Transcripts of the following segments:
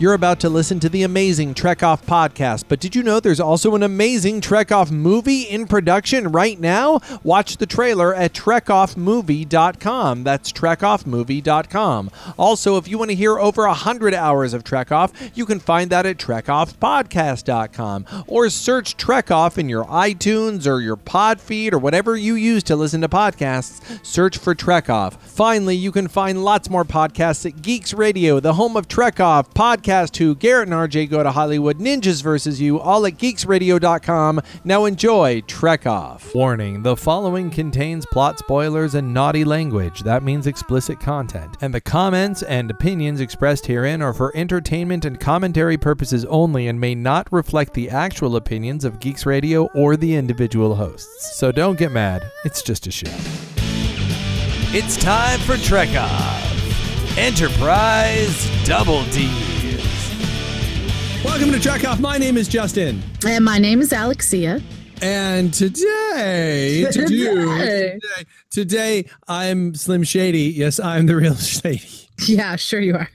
You're about to listen to the amazing Trek Off podcast, but did you know there's also an amazing Trek Off movie in production right now? Watch the trailer at trekoffmovie.com. That's trekoffmovie.com. Also, if you want to hear over 100 hours of Trek Off, you can find that at trekoffpodcast.com or search Trek Off in your iTunes or your pod feed or whatever you use to listen to podcasts. Search for Trek Off. Finally, you can find lots more podcasts at Geeks Radio, the home of Trek Off, Podcast To Garrett and RJ Go to Hollywood, Ninjas vs. You, all at geeksradio.com. Now enjoy Trek Off. Warning, the following contains plot spoilers and naughty language. That means explicit content. And the comments and opinions expressed herein are for entertainment and commentary purposes only and may not reflect the actual opinions of Geeks Radio or the individual hosts. So don't get mad. It's just a show. It's time for Trek Off. Enterprise Double D's. Welcome to Trek Off. My name is Justin. And my name is Alexia. And today I'm Slim Shady. Yes, I'm the real Shady. Yeah, sure you are.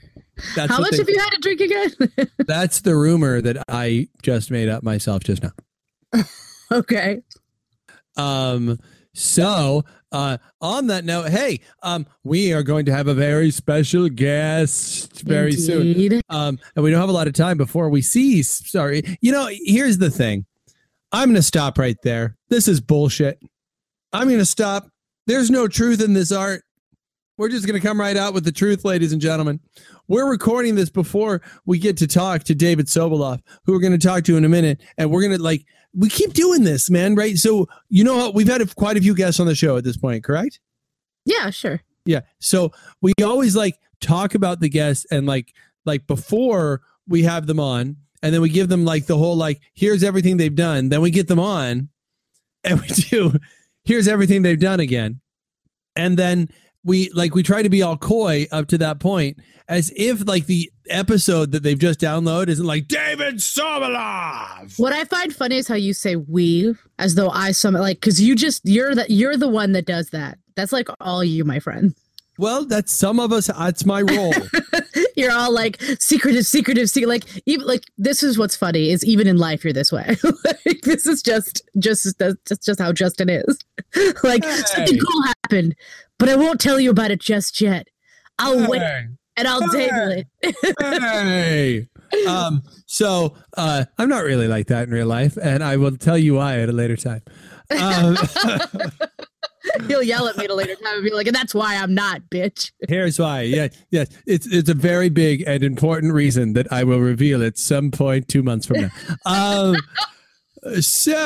That's how much have you had to drink again? That's the rumor that I just made up myself just now. Okay. So, on that note, hey, we are going to have a very special guest very soon. And we don't have a lot of time before we see. Sorry. You know, here's the thing. I'm going to stop right there. This is bullshit. I'm going to stop. There's no truth in this art. We're just going to come right out with the truth, ladies and gentlemen. We're recording this before we get to talk to David Sobolov, who we're going to talk to in a minute. And we're going to we keep doing this, man, right? So, you know what? We've had quite a few guests on the show at this point, correct? Yeah, sure. Yeah. So we always talk about the guests and like before we have them on, and then we give them the whole, here's everything they've done. Then we get them on and we do, here's everything they've done again. And then we try to be all coy up to that point, as if the episode that they've just downloaded isn't David Sobolov. What I find funny is how you say "we" as though I some because you're the one that does that. That's all you, my friend. Well, that's some of us. That's my role. You're all secretive. Even this is what's funny is even in life you're this way. This is just how Justin is. Something cool happened. But I won't tell you about it just yet. I'll wait and I'll table it. So I'm not really like that in real life, and I will tell you why at a later time. He'll yell at me at a later time and be like, and that's why I'm not, bitch. Here's why. Yeah. It's a very big and important reason that I will reveal at some point 2 months from now. So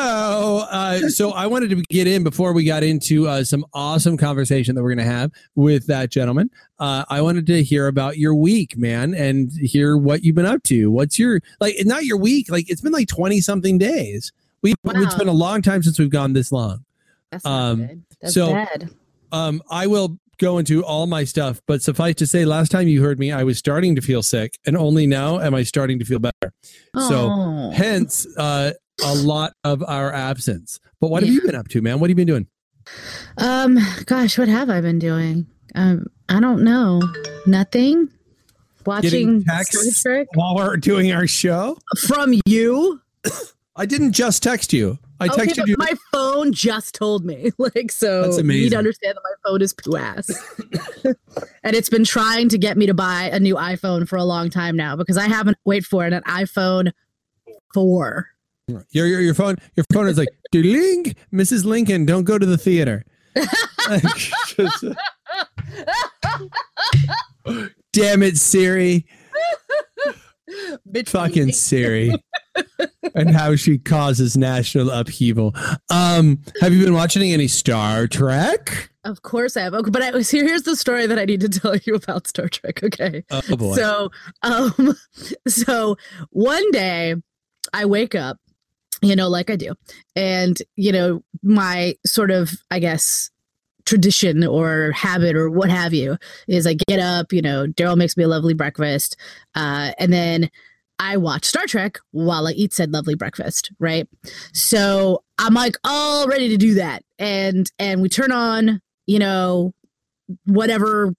I wanted to get in before we got into some awesome conversation that we're going to have with that gentleman. I wanted to hear about your week, man, and hear what you've been up to. What's your, not your week, it's been 20 something days. It's been a long time since we've gone this long. That's not good. That's bad. I will go into all my stuff, but suffice to say, last time you heard me, I was starting to feel sick, and only now am I starting to feel better. Oh. So hence, a lot of our absence. But what have you been up to, man? What have you been doing? Gosh, what have I been doing? I don't know. Nothing. Watching texts while we're doing our show? From you? I didn't just text you. I texted you. My phone just told me. So you need to understand that my phone is poo ass. And it's been trying to get me to buy a new iPhone for a long time now because I haven't waited for it, an iPhone 4. Your phone is ding, Mrs. Lincoln, don't go to the theater. Damn it, Siri. Fucking Siri. And how she causes national upheaval. Have you been watching any Star Trek? Of course I have. Okay, but here's the story that I need to tell you about Star Trek. Okay. Oh boy. So one day I wake up, I do. And, my sort of, I guess, tradition or habit or what have you is I get up, Daryl makes me a lovely breakfast. And then I watch Star Trek while I eat said lovely breakfast. Right. So I'm all ready to do that. And we turn on, whatever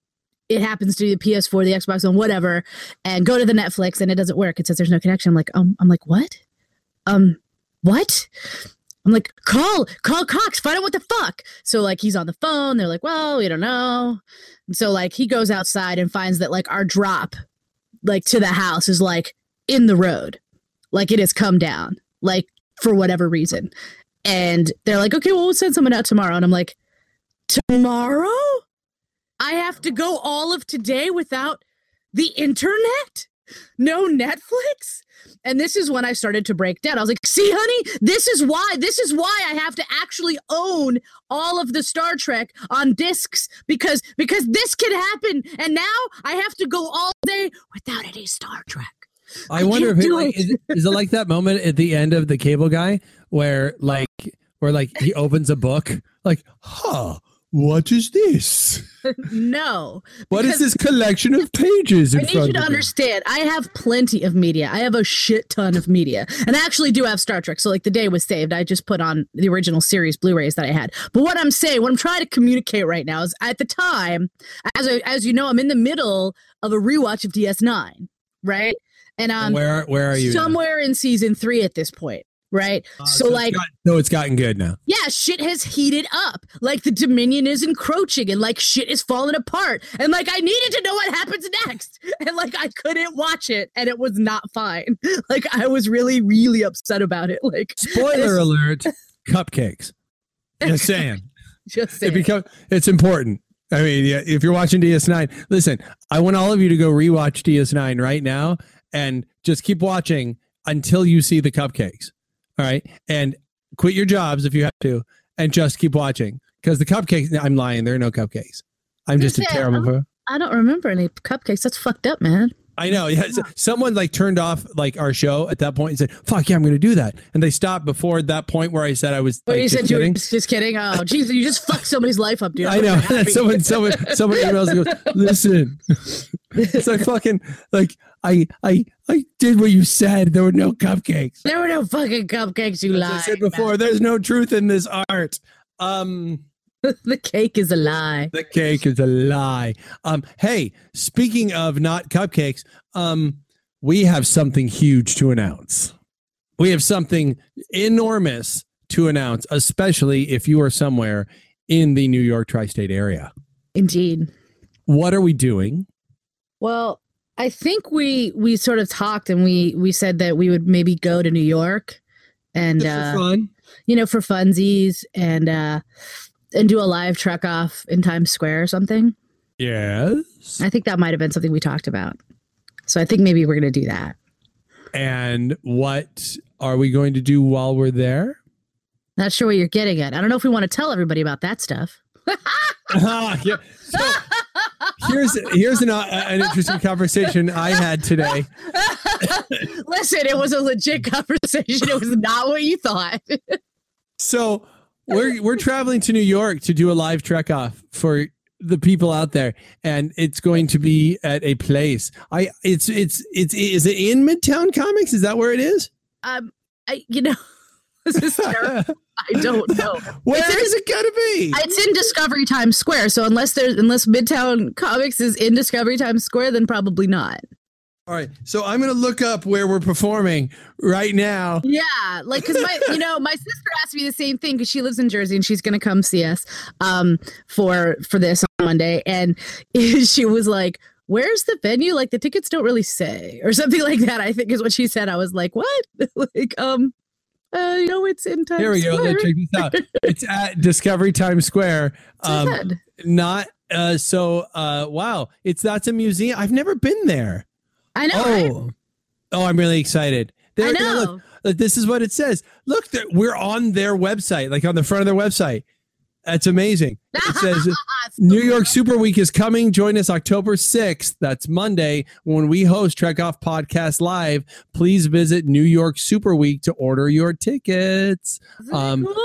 it happens to be the PS4, the Xbox One, whatever, and go to the Netflix and it doesn't work. It says there's no connection. I'm like, what? What? I'm like, call Cox, find out what the fuck. So like, he's on the phone. They're like, well, we don't know. And so like, he goes outside and finds that like our drop, like to the house is like in the road. Like it has come down, like for whatever reason. And they're like, okay, well, we'll send someone out tomorrow. And I'm like, tomorrow? I have to go all of today without the internet? No Netflix? And this is when I started to break down. I was like, see, honey, this is why I have to actually own all of the Star Trek on discs, because this can happen. And now I have to go all day without any Star Trek. I wonder if is it like that moment at the end of The Cable Guy where he opens a book like, huh, what is this? No. What is this collection of pages in front of me? I need you to understand, I have plenty of media. I have a shit ton of media. And I actually do have Star Trek. So like the day was saved. I just put on the original series Blu-rays that I had. But what I'm saying, what I'm trying to communicate right now is at the time, as you know, I'm in the middle of a rewatch of DS9, right? And where are you somewhere now? In season 3 at this point, right? So it's gotten good now. Yeah, shit has heated up. Like the Dominion is encroaching and like shit is falling apart. And like I needed to know what happens next. And like I couldn't watch it and it was not fine. Like I was really, really upset about it. Like spoiler alert, cupcakes. Just saying. Just saying. It's important. I mean, yeah, if you're watching DS9, listen, I want all of you to go rewatch DS9 right now. And just keep watching until you see the cupcakes. All right. And quit your jobs if you have to. And just keep watching. Because the cupcakes, I'm lying. There are no cupcakes. I'm just a terrible person. I don't remember any cupcakes. That's fucked up, man. I know. Yeah, someone like turned off like our show at that point and said, fuck yeah, I'm going to do that. And they stopped before that point where I said I was kidding. Just kidding. Oh, Jesus, you just fucked somebody's life up, dude. I know. Someone emails and goes, listen, it's like fucking like I did what you said. There were no cupcakes. There were no fucking cupcakes. You lied. As I said before, there's no truth in this art. The cake is a lie. The cake is a lie. Hey, speaking of not cupcakes, we have something huge to announce. We have something enormous to announce, especially if you are somewhere in the New York tri-state area. Indeed. What are we doing? Well, I think we sort of talked and we said that we would maybe go to New York and for fun. You know, for funsies and do a live Trek Off in Times Square or something. Yes. I think that might have been something we talked about. So I think maybe we're going to do that. And what are we going to do while we're there? Not sure what you're getting at. I don't know if we want to tell everybody about that stuff. Yeah. So here's an interesting conversation I had today. Listen, it was a legit conversation. It was not what you thought. So We're traveling to New York to do a live Trek Off for the people out there, and it's going to be at a place. Is it in Midtown Comics? Is that where it is? This is terrible. I don't know. Where is it going to be? It's in Discovery Times Square. So unless Midtown Comics is in Discovery Times Square, then probably not. All right, so I'm going to look up where we're performing right now. Yeah, like, because my sister asked me the same thing because she lives in Jersey and she's going to come see us for this on Monday. And she was like, where's the venue? Like, the tickets don't really say or something like that, I think is what she said. I was like, what? Like, it's in Times Square. Here we go. Check this out. It's at Discovery Times Square. Wow, that's a museum. I've never been there. I know. Oh, right? Oh, I'm really excited. I know. Look, this is what it says. Look, we're on their website, like on the front of their website. That's amazing. It says New York Super Week is coming. Join us October 6th. That's Monday when we host Trek Off Podcast Live. Please visit New York Super Week to order your tickets. Cool?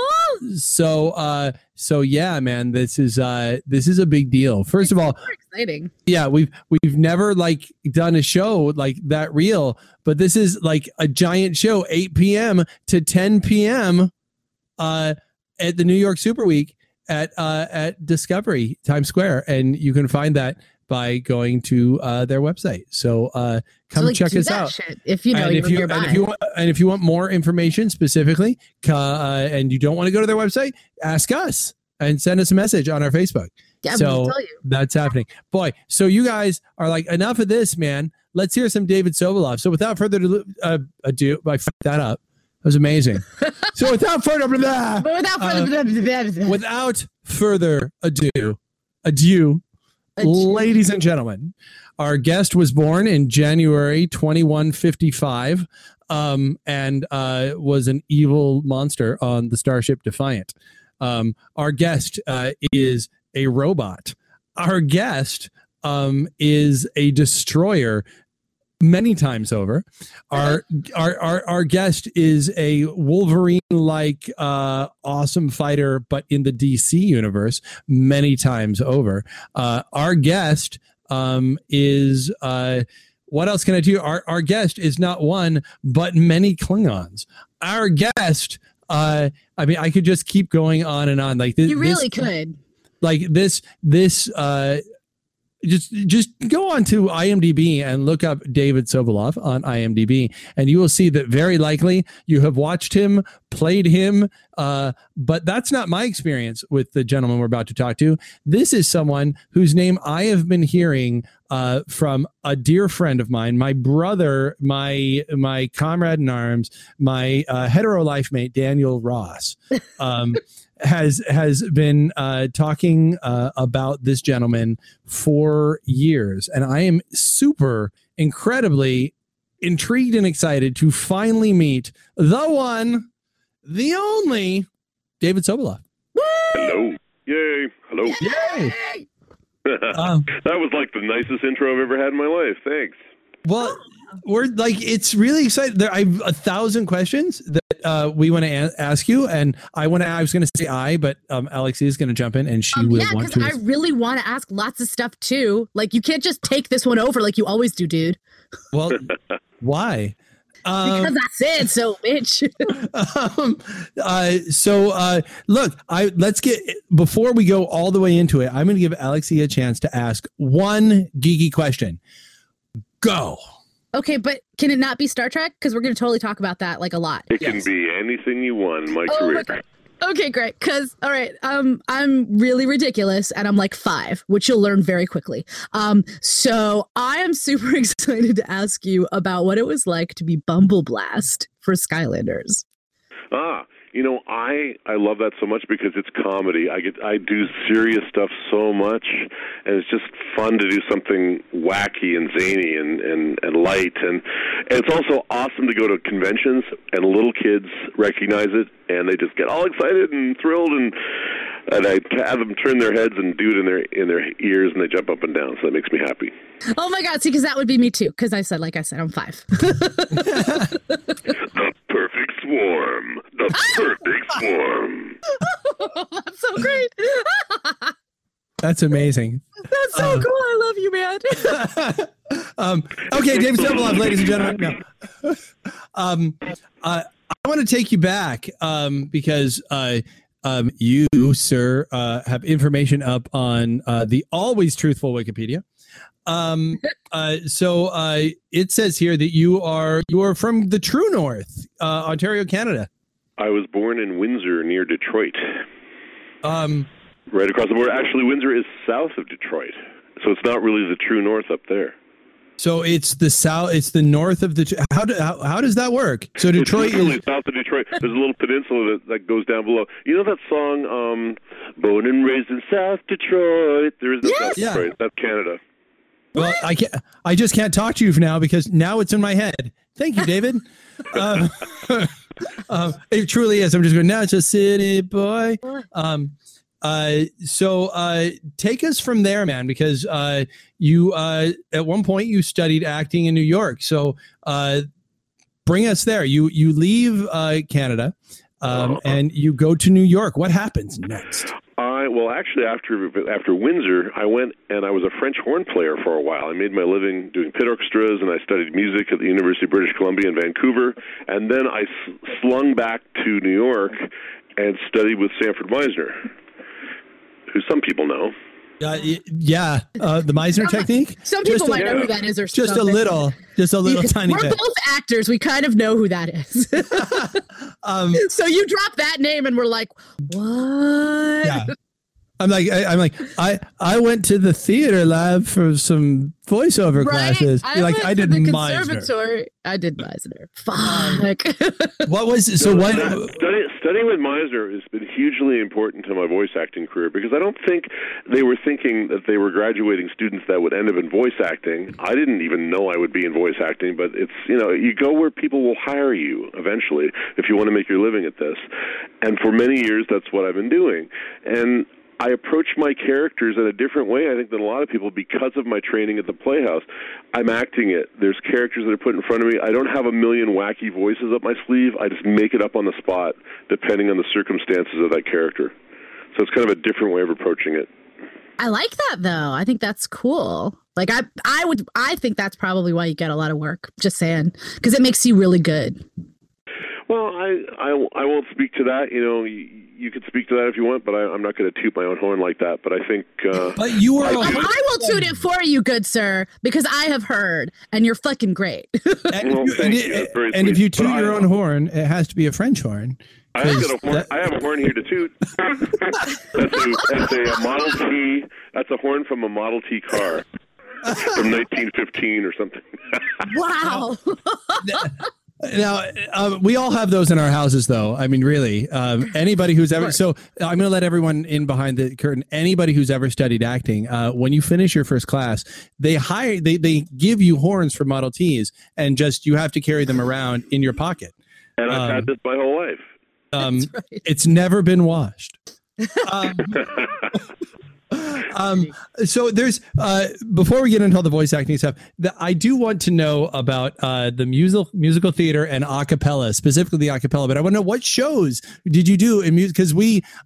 So yeah, man, this is a big deal. First of all, super exciting. Yeah, we've never like done a show like that real, but this is like a giant show, 8 p.m. to 10 p.m. At the New York Super Week. At Discovery Times Square, and you can find that by going to their website. So come so, like, check us out. And if you want more information specifically and you don't want to go to their website, ask us and send us a message on our Facebook. Yeah, so tell you. That's happening. Boy, so you guys are like, enough of this, man. Let's hear some David Sobolov. So without further ado, I fucked that up. That was amazing. So without further ado, ladies and gentlemen, our guest was born in January 2155 and was an evil monster on the starship Defiant. Our guest is a robot. Our guest is a destroyer many times over. Our guest is a Wolverine-like awesome fighter, but in the DC universe many times over. Our guest is... what else can I do? Our guest is not one, but many Klingons. Our guest... I mean, I could just keep going on and on. Just go on to IMDb and look up David Sobolov on IMDb, and you will see that very likely you have watched him, played him, but that's not my experience with the gentleman we're about to talk to. This is someone whose name I have been hearing from a dear friend of mine, my brother, my comrade in arms, my hetero life mate, Daniel Ross. Has been talking about this gentleman for years, and I am super incredibly intrigued and excited to finally meet the one, the only, David Sobolov. Hello! Yay! Hello! Yay! That was like the nicest intro I've ever had in my life. Thanks. Well, we're like, it's really exciting. There, I have 1,000 questions that we want to ask you, and I was going to say, but Alexi is going to jump in, and she will want to. Yeah, because I really want to ask lots of stuff too. Like, you can't just take this one over like you always do, dude. Well, why? Because that's it, so bitch. Look, before we go all the way into it, I'm going to give Alexi a chance to ask one geeky question. Go. Okay, but can it not be Star Trek? Because we're going to totally talk about that, like, a lot. It can be anything you want, my career. My okay, great. Because, all right, I'm really ridiculous, and I'm like 5, which you'll learn very quickly. So I am super excited to ask you about what it was like to be Bumble Blast for Skylanders. You know, I love that so much because it's comedy. I do serious stuff so much, and it's just fun to do something wacky and zany and light. And it's also awesome to go to conventions, and little kids recognize it, and they just get all excited and thrilled, and I have them turn their heads and do it in their ears, and they jump up and down. So that makes me happy. Oh my God! See, because that would be me too. Because like I said, I'm 5. The perfect swarm. The perfect swarm. Oh, that's so great. That's amazing. That's so cool. I love you, man. Okay, David Sobolov, ladies and gentlemen. No. I want to take you back because. You, sir, have information up on the always truthful Wikipedia. It says here that you are from the true north, Ontario, Canada. I was born in Windsor near Detroit. Right across the border. Actually, Windsor is south of Detroit, so it's not really the true north up there. So it's the south. It's the north of the. How does that work? So Detroit is south of Detroit. There's a little peninsula that goes down below. You know that song, "Born and Raised in South Detroit." There is no South Detroit. That's Canada. Well, I just can't talk to you now because now it's in my head. Thank you, David. It truly is. I'm just going. Now it's a city boy. Take us from there, man, because you at one point you studied acting in New York. So bring us there. You leave Canada and you go to New York. What happens next? After Windsor, I went and I was a French horn player for a while. I made my living doing pit orchestras, and I studied music at the University of British Columbia in Vancouver. And then I slung back to New York and studied with Sanford Meisner, who some people know. The Meisner technique. Some people might know who that is, or just something. just a little tiny bit. We're both actors; we kind of know who that is. So you drop that name, and we're like, what? Yeah. I went to the theater lab for some voiceover classes. I did Meisner. Fuck. What was it? Studying with Meisner has been hugely important to my voice acting career, because I don't think they were thinking that they were graduating students that would end up in voice acting. I didn't even know I would be in voice acting, but it's, you go where people will hire you eventually if you want to make your living at this. And for many years, that's what I've been doing. And I approach my characters in a different way, I think, than a lot of people because of my training at the Playhouse. I'm acting it. There's characters that are put in front of me. I don't have a million wacky voices up my sleeve. I just make it up on the spot, depending on the circumstances of that character. So it's kind of a different way of approaching it. I like that, though. I think that's cool. Like, I think that's probably why you get a lot of work, just saying, because it makes you really good. Well, I won't speak to that. You could speak to that if you want, but I'm not going to toot my own horn like that. But I think... But you are... I will toot it for you, good sir, because I have heard, and you're fucking great. And if you toot your own horn, it has to be a French horn. I have a horn here to toot. That's a Model T. That's a horn from a Model T car from 1915 or something. Wow. Now, we all have those in our houses, though. I mean, really, anybody who's ever... So I'm going to let everyone in behind the curtain. Anybody who's ever studied acting, when you finish your first class, they give you horns for Model Ts, and just you have to carry them around in your pocket. And I've had this my whole life. That's right. It's never been washed. So there's before we get into all the voice acting stuff, I do want to know about the musical theater and a cappella, specifically the a cappella. But I want to know, what shows did you do in music? Because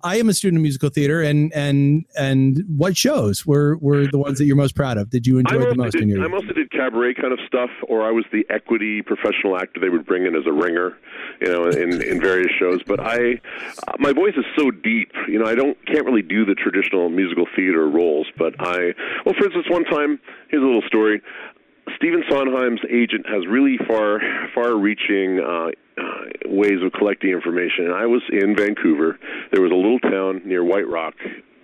I am a student of musical theater, and what shows were the ones that you're most proud of? Did you enjoy the most? I mostly did cabaret kind of stuff, or I was the equity professional actor they would bring in as a ringer, in various shows. But my voice is so deep, I can't really do the traditional musical theater roles, but for instance, one time, here's a little story. Stephen Sondheim's agent has really far-reaching ways of collecting information. And I was in Vancouver. There was a little town near White Rock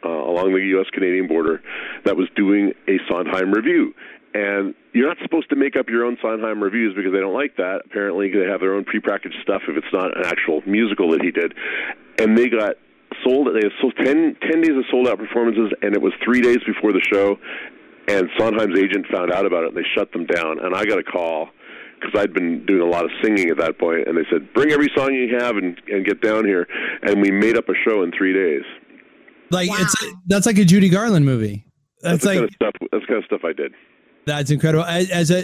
along the U.S.-Canadian border that was doing a Sondheim review. And you're not supposed to make up your own Sondheim reviews because they don't like that. Apparently, they have their own prepackaged stuff if it's not an actual musical that he did. And they got... sold 10 days of sold-out performances, and it was 3 days before the show, and Sondheim's agent found out about it, and they shut them down, and I got a call, because I'd been doing a lot of singing at that point, and they said, bring every song you have and get down here, and we made up a show in 3 days. Like, wow. That's like a Judy Garland movie. That's the kind of stuff I did. That's incredible.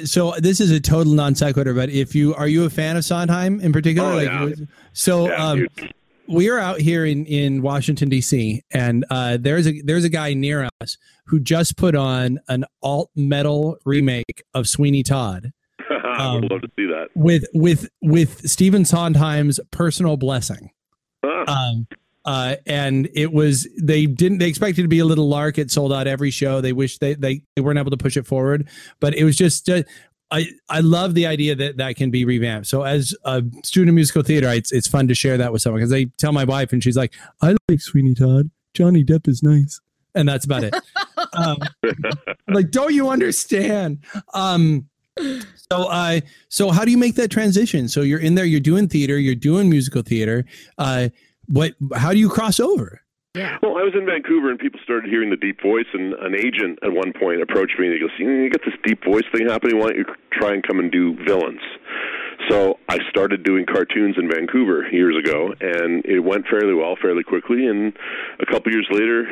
So this is a total non sequitur, but are you a fan of Sondheim in particular? Oh, yeah. We are out here in Washington, D.C., and there's a guy near us who just put on an alt metal remake of Sweeney Todd. I would love to see that. With Stephen Sondheim's personal blessing. And it was, they expected to be a little lark. It sold out every show. They wish they weren't able to push it forward, but it was just... I love the idea that can be revamped. So as a student of musical theater, it's fun to share that with someone, because they tell my wife and she's like, I like Sweeney Todd. Johnny Depp is nice. And that's about it. Like, don't you understand? So how do you make that transition? So you're in there, you're doing theater, you're doing musical theater. How do you cross over? Yeah. Well, I was in Vancouver, and people started hearing the deep voice, and an agent at one point approached me, and he goes, you got this deep voice thing happening, why don't you try and come and do villains? So I started doing cartoons in Vancouver years ago, and it went fairly well, fairly quickly, and a couple years later,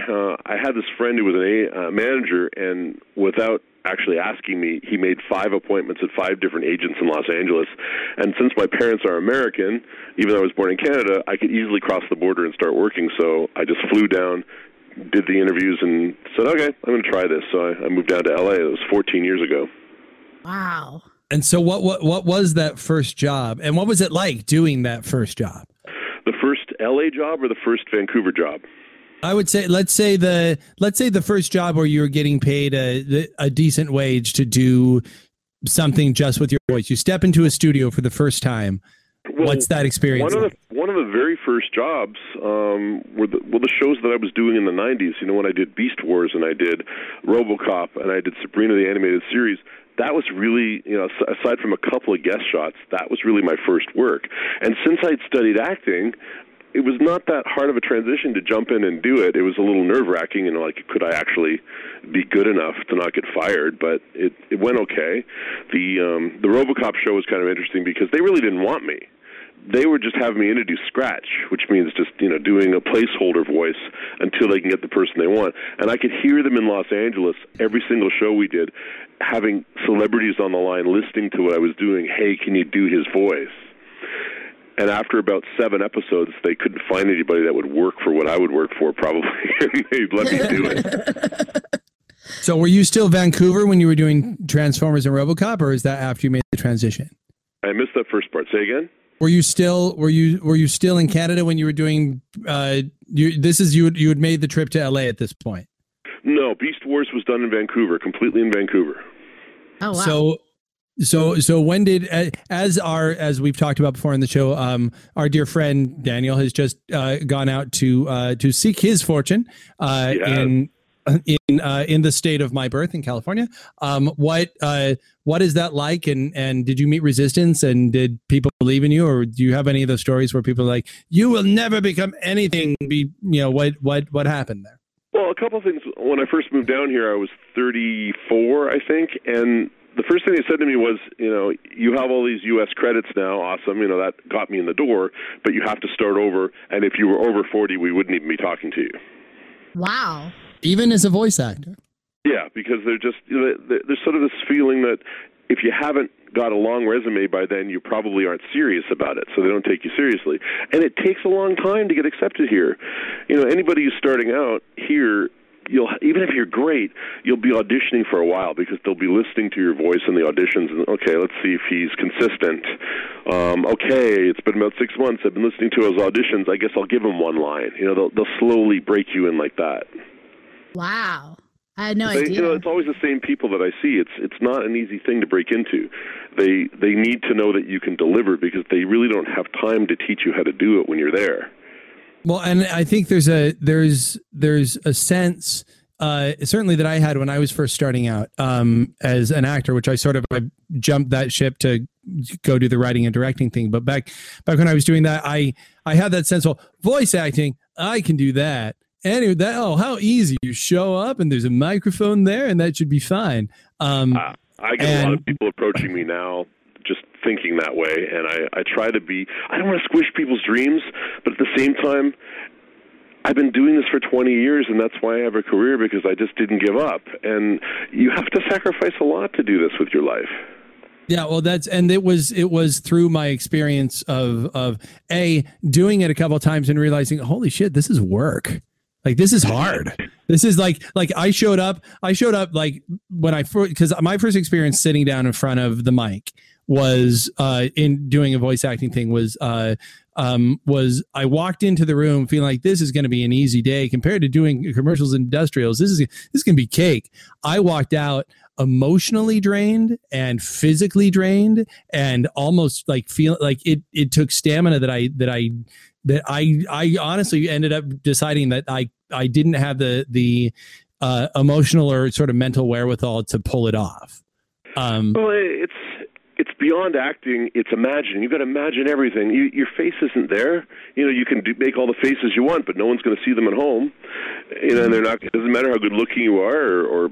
I had this friend who was a manager, and without actually asking me, he made 5 appointments at 5 different agents in Los Angeles. And since my parents are American, even though I was born in Canada, I could easily cross the border and start working. So I just flew down, did the interviews, and said, okay, I'm going to try this. So I moved down to LA. It was 14 years ago. Wow. And so what was that first job? And what was it like doing that first job? The first LA job or the first Vancouver job? I would say, let's say the first job where you're getting paid a decent wage to do something just with your voice. You step into a studio for the first time. Well, what's that experience like? One of the very first jobs were the shows that I was doing in the 90s. You know, when I did Beast Wars and I did RoboCop and I did Sabrina the Animated Series, that was really, you know, aside from a couple of guest shots, that was really my first work. And since I'd studied acting, it was not that hard of a transition to jump in and do it. It was a little nerve-wracking, and like, could I actually be good enough to not get fired? But it went okay. The RoboCop show was kind of interesting because they really didn't want me. They were just having me introduce Scratch, which means just, you know, doing a placeholder voice until they can get the person they want. And I could hear them in Los Angeles every single show we did, having celebrities on the line listening to what I was doing. Hey, can you do his voice? And after about 7 episodes, they couldn't find anybody that would work for what I would work for, probably. They'd let me do it. So were you still Vancouver when you were doing Transformers and RoboCop, or is that after you made the transition? I missed that first part. Say again? Were you still in Canada when you were doing you had made the trip to LA at this point? No, Beast Wars was done in Vancouver, completely in Vancouver. Oh wow. So when did, as we've talked about before in the show, our dear friend Daniel has just gone out to seek his fortune in the state of my birth in California. What is that like? And did you meet resistance? And did people believe in you? Or do you have any of those stories where people are like, you will never become anything? What happened there? Well, a couple of things. When I first moved down here, I was 34, I think, and the first thing they said to me was, you know, you have all these U.S. credits now, awesome, you know, that got me in the door, but you have to start over, and if you were over 40, we wouldn't even be talking to you. Wow. Even as a voice actor? Yeah, because they're just, you know, there's sort of this feeling that if you haven't got a long resume by then, you probably aren't serious about it, so they don't take you seriously. And it takes a long time to get accepted here. You know, anybody who's starting out here, even if you're great, you'll be auditioning for a while because they'll be listening to your voice in the auditions. And okay, let's see if he's consistent. Okay, it's been about 6 months. I've been listening to his auditions. I guess I'll give him one line. You know, they'll slowly break you in like that. Wow. I had no idea. You know, it's always the same people that I see. It's not an easy thing to break into. They need to know that you can deliver because they really don't have time to teach you how to do it when you're there. Well, and I think there's a sense, certainly that I had when I was first starting out as an actor, which I jumped that ship to go do the writing and directing thing. But back when I was doing that, I had that sense, well, voice acting, I can do that. Anyway, how easy. You show up and there's a microphone there and that should be fine. I get a lot of people approaching me now just thinking that way, and I try to be, I don't want to squish people's dreams, but at the same time, I've been doing this for 20 years, and that's why I have a career, because I just didn't give up, and you have to sacrifice a lot to do this with your life. Yeah, well, it was through my experience of doing it a couple of times and realizing, holy shit, this is work. Like, this is hard. This is like I showed up like when I, because my first experience sitting down in front of the mic was in doing a voice acting thing was I walked into the room feeling like this is going to be an easy day compared to doing commercials and industrials. This is going to be cake. I walked out emotionally drained and physically drained and almost like feel like it took stamina that I honestly ended up deciding that I didn't have the emotional or sort of mental wherewithal to pull it off. Well, it's beyond acting. It's imagining. You've got to imagine everything. Your face isn't there. You know, you can make all the faces you want, but no one's going to see them at home. You know, and they're not. It doesn't matter how good looking you are, or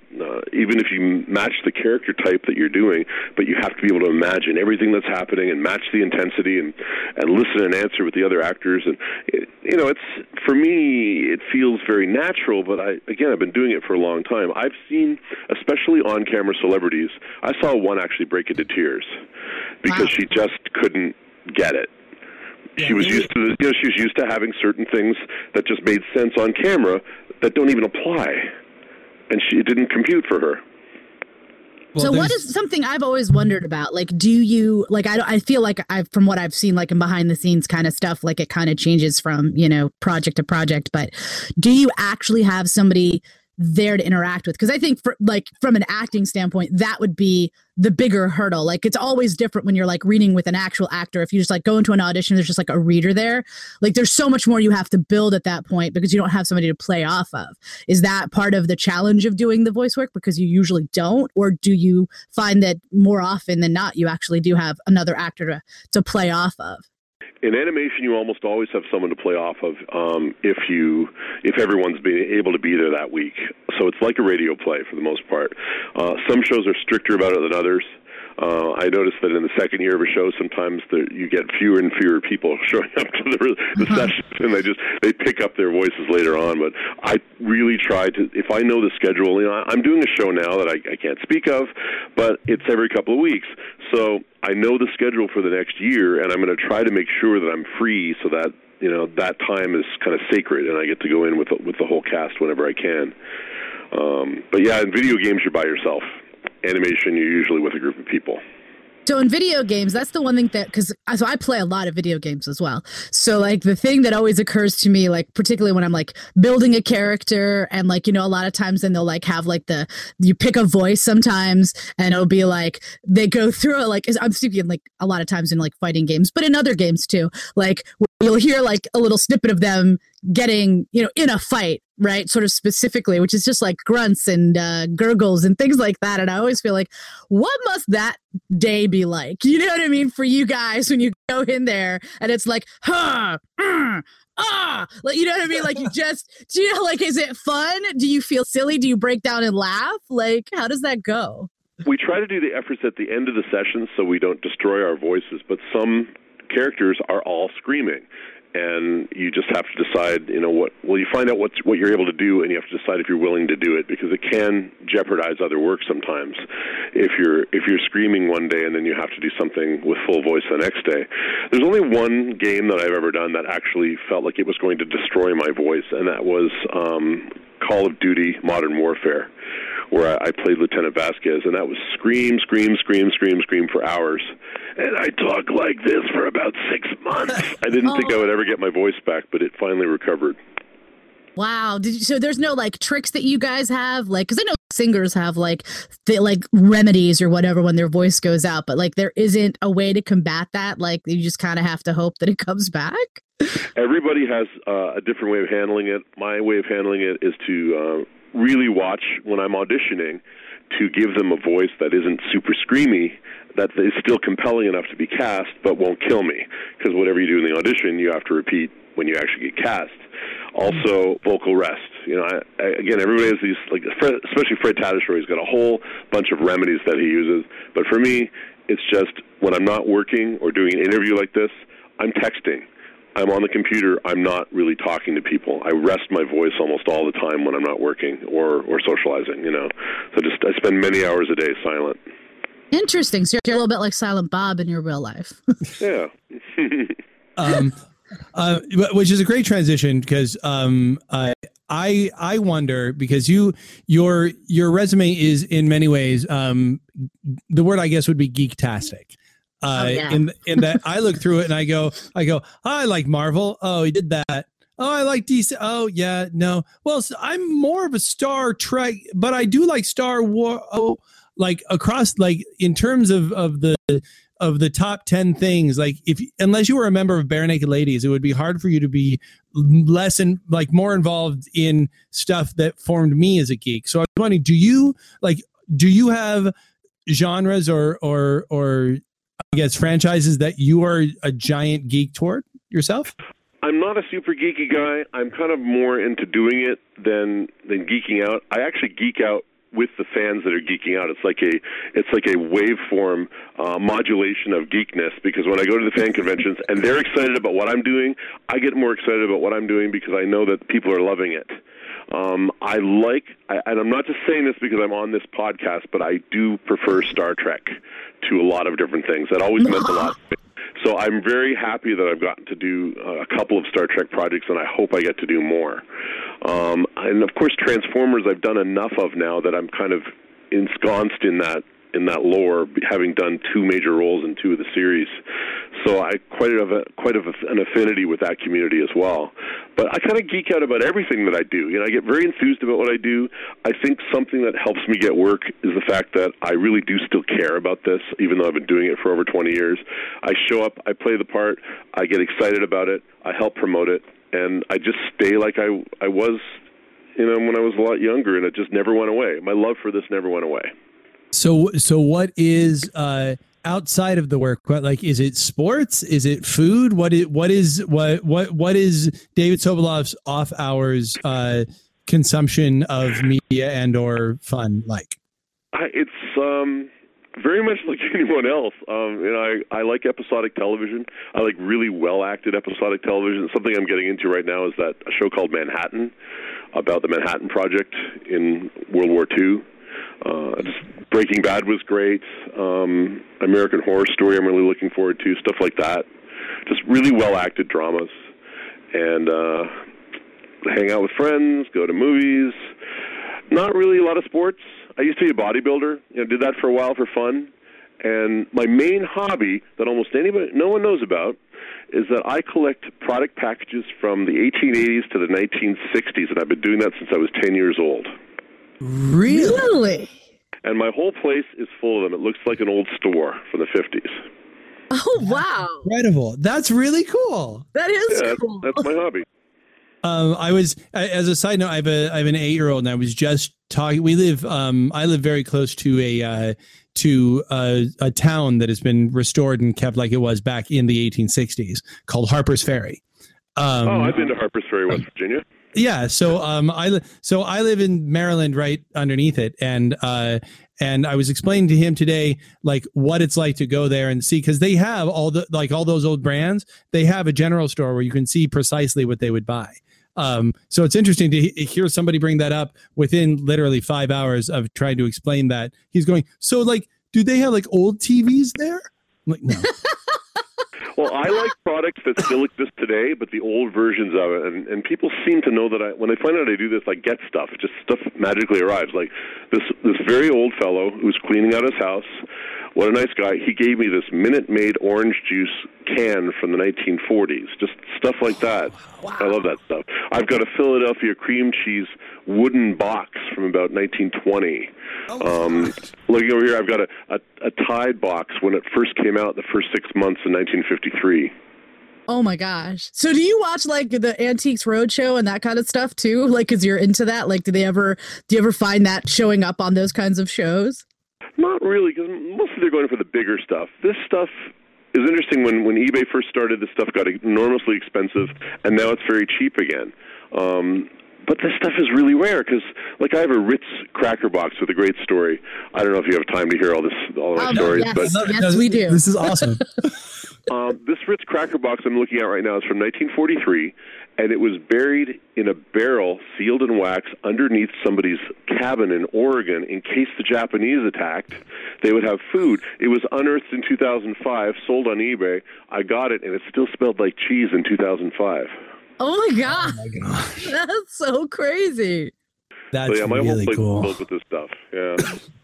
even if you match the character type that you're doing. But you have to be able to imagine everything that's happening and match the intensity and listen and answer with the other actors. And you know, it's, for me, it feels very natural. But I've been doing it for a long time. I've seen, especially on-camera celebrities. I saw one actually break into tears. Because She just couldn't get it. She was used to, you know, she was used to having certain things that just made sense on camera that don't even apply, and it didn't compute for her. Well, so what is something I've always wondered about? Like, do you like, I feel like from what I've seen, like in behind the scenes kind of stuff, like it kind of changes from, you know, project to project, but do you actually have somebody there to interact with? Because I think for, like, from an acting standpoint, that would be the bigger hurdle. Like, it's always different when you're like reading with an actual actor. If you just like go into an audition, there's just like a reader there. Like, there's so much more you have to build at that point because you don't have somebody to play off of. Is that part of the challenge of doing the voice work, because you usually don't? Or do you find that more often than not, you actually do have another actor to play off of? In animation, you almost always have someone to play off of if everyone's being able to be there that week. So it's like a radio play for the most part. Some shows are stricter about it than others. I noticed that in the second year of a show, sometimes you get fewer and fewer people showing up to the sessions, and they pick up their voices later on. But I really try to, if I know the schedule, you know, I'm doing a show now that I can't speak of, but it's every couple of weeks. So I know the schedule for the next year, and I'm going to try to make sure that I'm free so that, you know, that time is kind of sacred, and I get to go in with the whole cast whenever I can. But yeah, in video games, you're by yourself. Animation, you're usually with a group of people. So in video games, that's the one thing that, because so I play a lot of video games as well. So like the thing that always occurs to me, like particularly when I'm like building a character, and like, you know, a lot of times then they'll like have like you pick a voice sometimes, and it'll be like they go through it, like I'm speaking like a lot of times in like fighting games, but in other games too, like you'll hear like a little snippet of them getting, you know, in a fight, right? Sort of specifically, which is just like grunts and gurgles and things like that. And I always feel like, what must that day be like? You know what I mean? For you guys, when you go in there and it's like, like, you know what I mean? Like, you just, do you know, like, is it fun? Do you feel silly? Do you break down and laugh? Like, how does that go? We try to do the efforts at the end of the session so we don't destroy our voices, but some characters are all screaming. And you just have to decide, you know, you find out what you're able to do, and you have to decide if you're willing to do it, because it can jeopardize other work sometimes. If you're screaming one day and then you have to do something with full voice the next day. There's only one game that I've ever done that actually felt like it was going to destroy my voice, and that was Call of Duty Modern Warfare, where I played Lieutenant Vasquez, and that was scream, scream, scream, scream, scream for hours. And I talked like this for about 6 months. I didn't think I would ever get my voice back, but it finally recovered. Wow. So there's no, like, tricks that you guys have? Like, because I know singers have, like, remedies or whatever when their voice goes out, but, like, there isn't a way to combat that? Like, you just kind of have to hope that it comes back? Everybody has a different way of handling it. My way of handling it is to really watch when I'm auditioning to give them a voice that isn't super screamy, that is still compelling enough to be cast, but won't kill me. Because whatever you do in the audition, you have to repeat when you actually get cast. Also, vocal rest. You know, again, everybody has these, like, especially Fred Tatasciore, he's got a whole bunch of remedies that he uses. But for me, it's just when I'm not working or doing an interview like this, I'm texting. I'm on the computer. I'm not really talking to people. I rest my voice almost all the time when I'm not working or socializing, you know. So just I spend many hours a day silent. Interesting. So you're a little bit like Silent Bob in your real life. Yeah. Which is a great transition, because I wonder, because your resume is in many ways, the word I guess would be geektastic. In that I look through it and I go, oh, I like Marvel. Oh, he did that. Oh, I like DC. Oh, yeah, no. Well, so I'm more of a Star Trek, but I do like Star Wars. Oh, like across, like in terms of the top 10 things, like unless you were a member of Bare Naked Ladies, it would be hard for you to be less and like more involved in stuff that formed me as a geek. So I was wondering, do you have genres or I guess franchises that you are a giant geek toward yourself? I'm not a super geeky guy. I'm kind of more into doing it than geeking out. I actually geek out with the fans that are geeking out. It's like a waveform modulation of geekness, because when I go to the fan conventions and they're excited about what I'm doing, I get more excited about what I'm doing because I know that people are loving it. And I'm not just saying this because I'm on this podcast, but I do prefer Star Trek to a lot of different things. That always meant a lot. So I'm very happy that I've gotten to do a couple of Star Trek projects, and I hope I get to do more. And, of course, Transformers I've done enough of now that I'm kind of ensconced in that in that lore, having done two major roles in two of the series. So I quite have an affinity with that community as well. But I kind of geek out about everything that I do. You know, I get very enthused about what I do. I think something that helps me get work is the fact that I really do still care about this, even though I've been doing it for over 20 years. I show up, I play the part, I get excited about it, I help promote it, and I just stay like I was, you know, when I was a lot younger, and it just never went away. My love for this never went away. So what is outside of the work? Like, is it sports? Is it food? What is David Sobolov's off hours consumption of media and or fun like? It's very much like anyone else. I like episodic television. I like really well-acted episodic television. Something I'm getting into right now is that a show called Manhattan, about the Manhattan Project in World War II. Breaking Bad was great. American Horror Story I'm really looking forward to, stuff like that. Just really well-acted dramas. And hang out with friends, go to movies. Not really a lot of sports. I used to be a bodybuilder, you know, did that for a while for fun. And my main hobby that almost no one knows about is that I collect product packages from the 1880s to the 1960s, and I've been doing that since I was 10 years old. Really? And my whole place is full of them. It looks like an old store from the 50s. Oh, wow. That's incredible. That's really cool. That is cool. That's my hobby. As a side note, I have an 8-year-old, and I was just talking. I live very close to a town that has been restored and kept like it was back in the 1860s, called Harper's Ferry. I've been to Harper's Ferry, West Virginia. Yeah, so I live in Maryland, right underneath it, and I was explaining to him today like what it's like to go there and see, because they have all those old brands. They have a general store where you can see precisely what they would buy. So it's interesting to hear somebody bring that up within literally 5 hours of trying to explain that. He's going, so like, do they have like old TVs there? I'm like, no. Well, I like products that still exist today, but the old versions of it. And people seem to know that when they find out I do this, I get stuff. Just stuff magically arrives. Like this very old fellow who was cleaning out his house, what a nice guy, he gave me this Minute Maid orange juice can from the 1940s. Just stuff like that. Wow. I love that stuff. I've got a Philadelphia cream cheese wooden box from about 1920. Looking over here, I've got a Tide box when it first came out the first 6 months in 1953. Oh my gosh. So do you watch like the Antiques Roadshow and that kind of stuff too? Like, because you're into that, like do you ever find that showing up on those kinds of shows? Not really, because mostly they're going for the bigger stuff. This stuff is interesting. When eBay first started, this stuff got enormously expensive, and now it's very cheap again. But this stuff is really rare, because like I have a Ritz cracker box with a great story. I don't know if you have time to hear all my stories. Yes, but yes, we do. This is awesome. This Ritz cracker box I'm looking at right now is from 1943, and it was buried in a barrel sealed in wax underneath somebody's cabin in Oregon in case the Japanese attacked. They would have food. It was unearthed in 2005, sold on eBay. I got it, and it still smelled like cheese in 2005. Oh my gosh. That's so crazy. That's so, yeah, my really whole place cool. With this stuff. Yeah,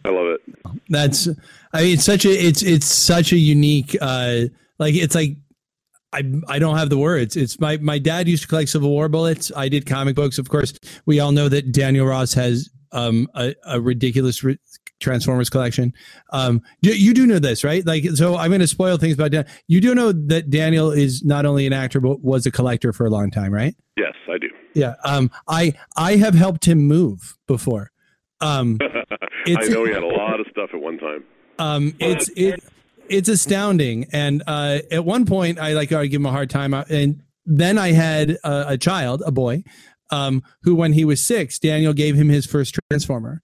I love it. It's such a unique. I don't have the words. It's my dad used to collect Civil War bullets. I did comic books, of course. We all know that Daniel Ross has a ridiculous Transformers collection. You do know this, right? Like, so I'm going to spoil things about Daniel. You do know that Daniel is not only an actor but was a collector for a long time, right? Yes, I do. Yeah. I have helped him move before. I know he had a lot of stuff at one time. It's astounding. And at one point, I give him a hard time. And then I had a child, a boy, who when he was 6, Daniel gave him his first Transformer.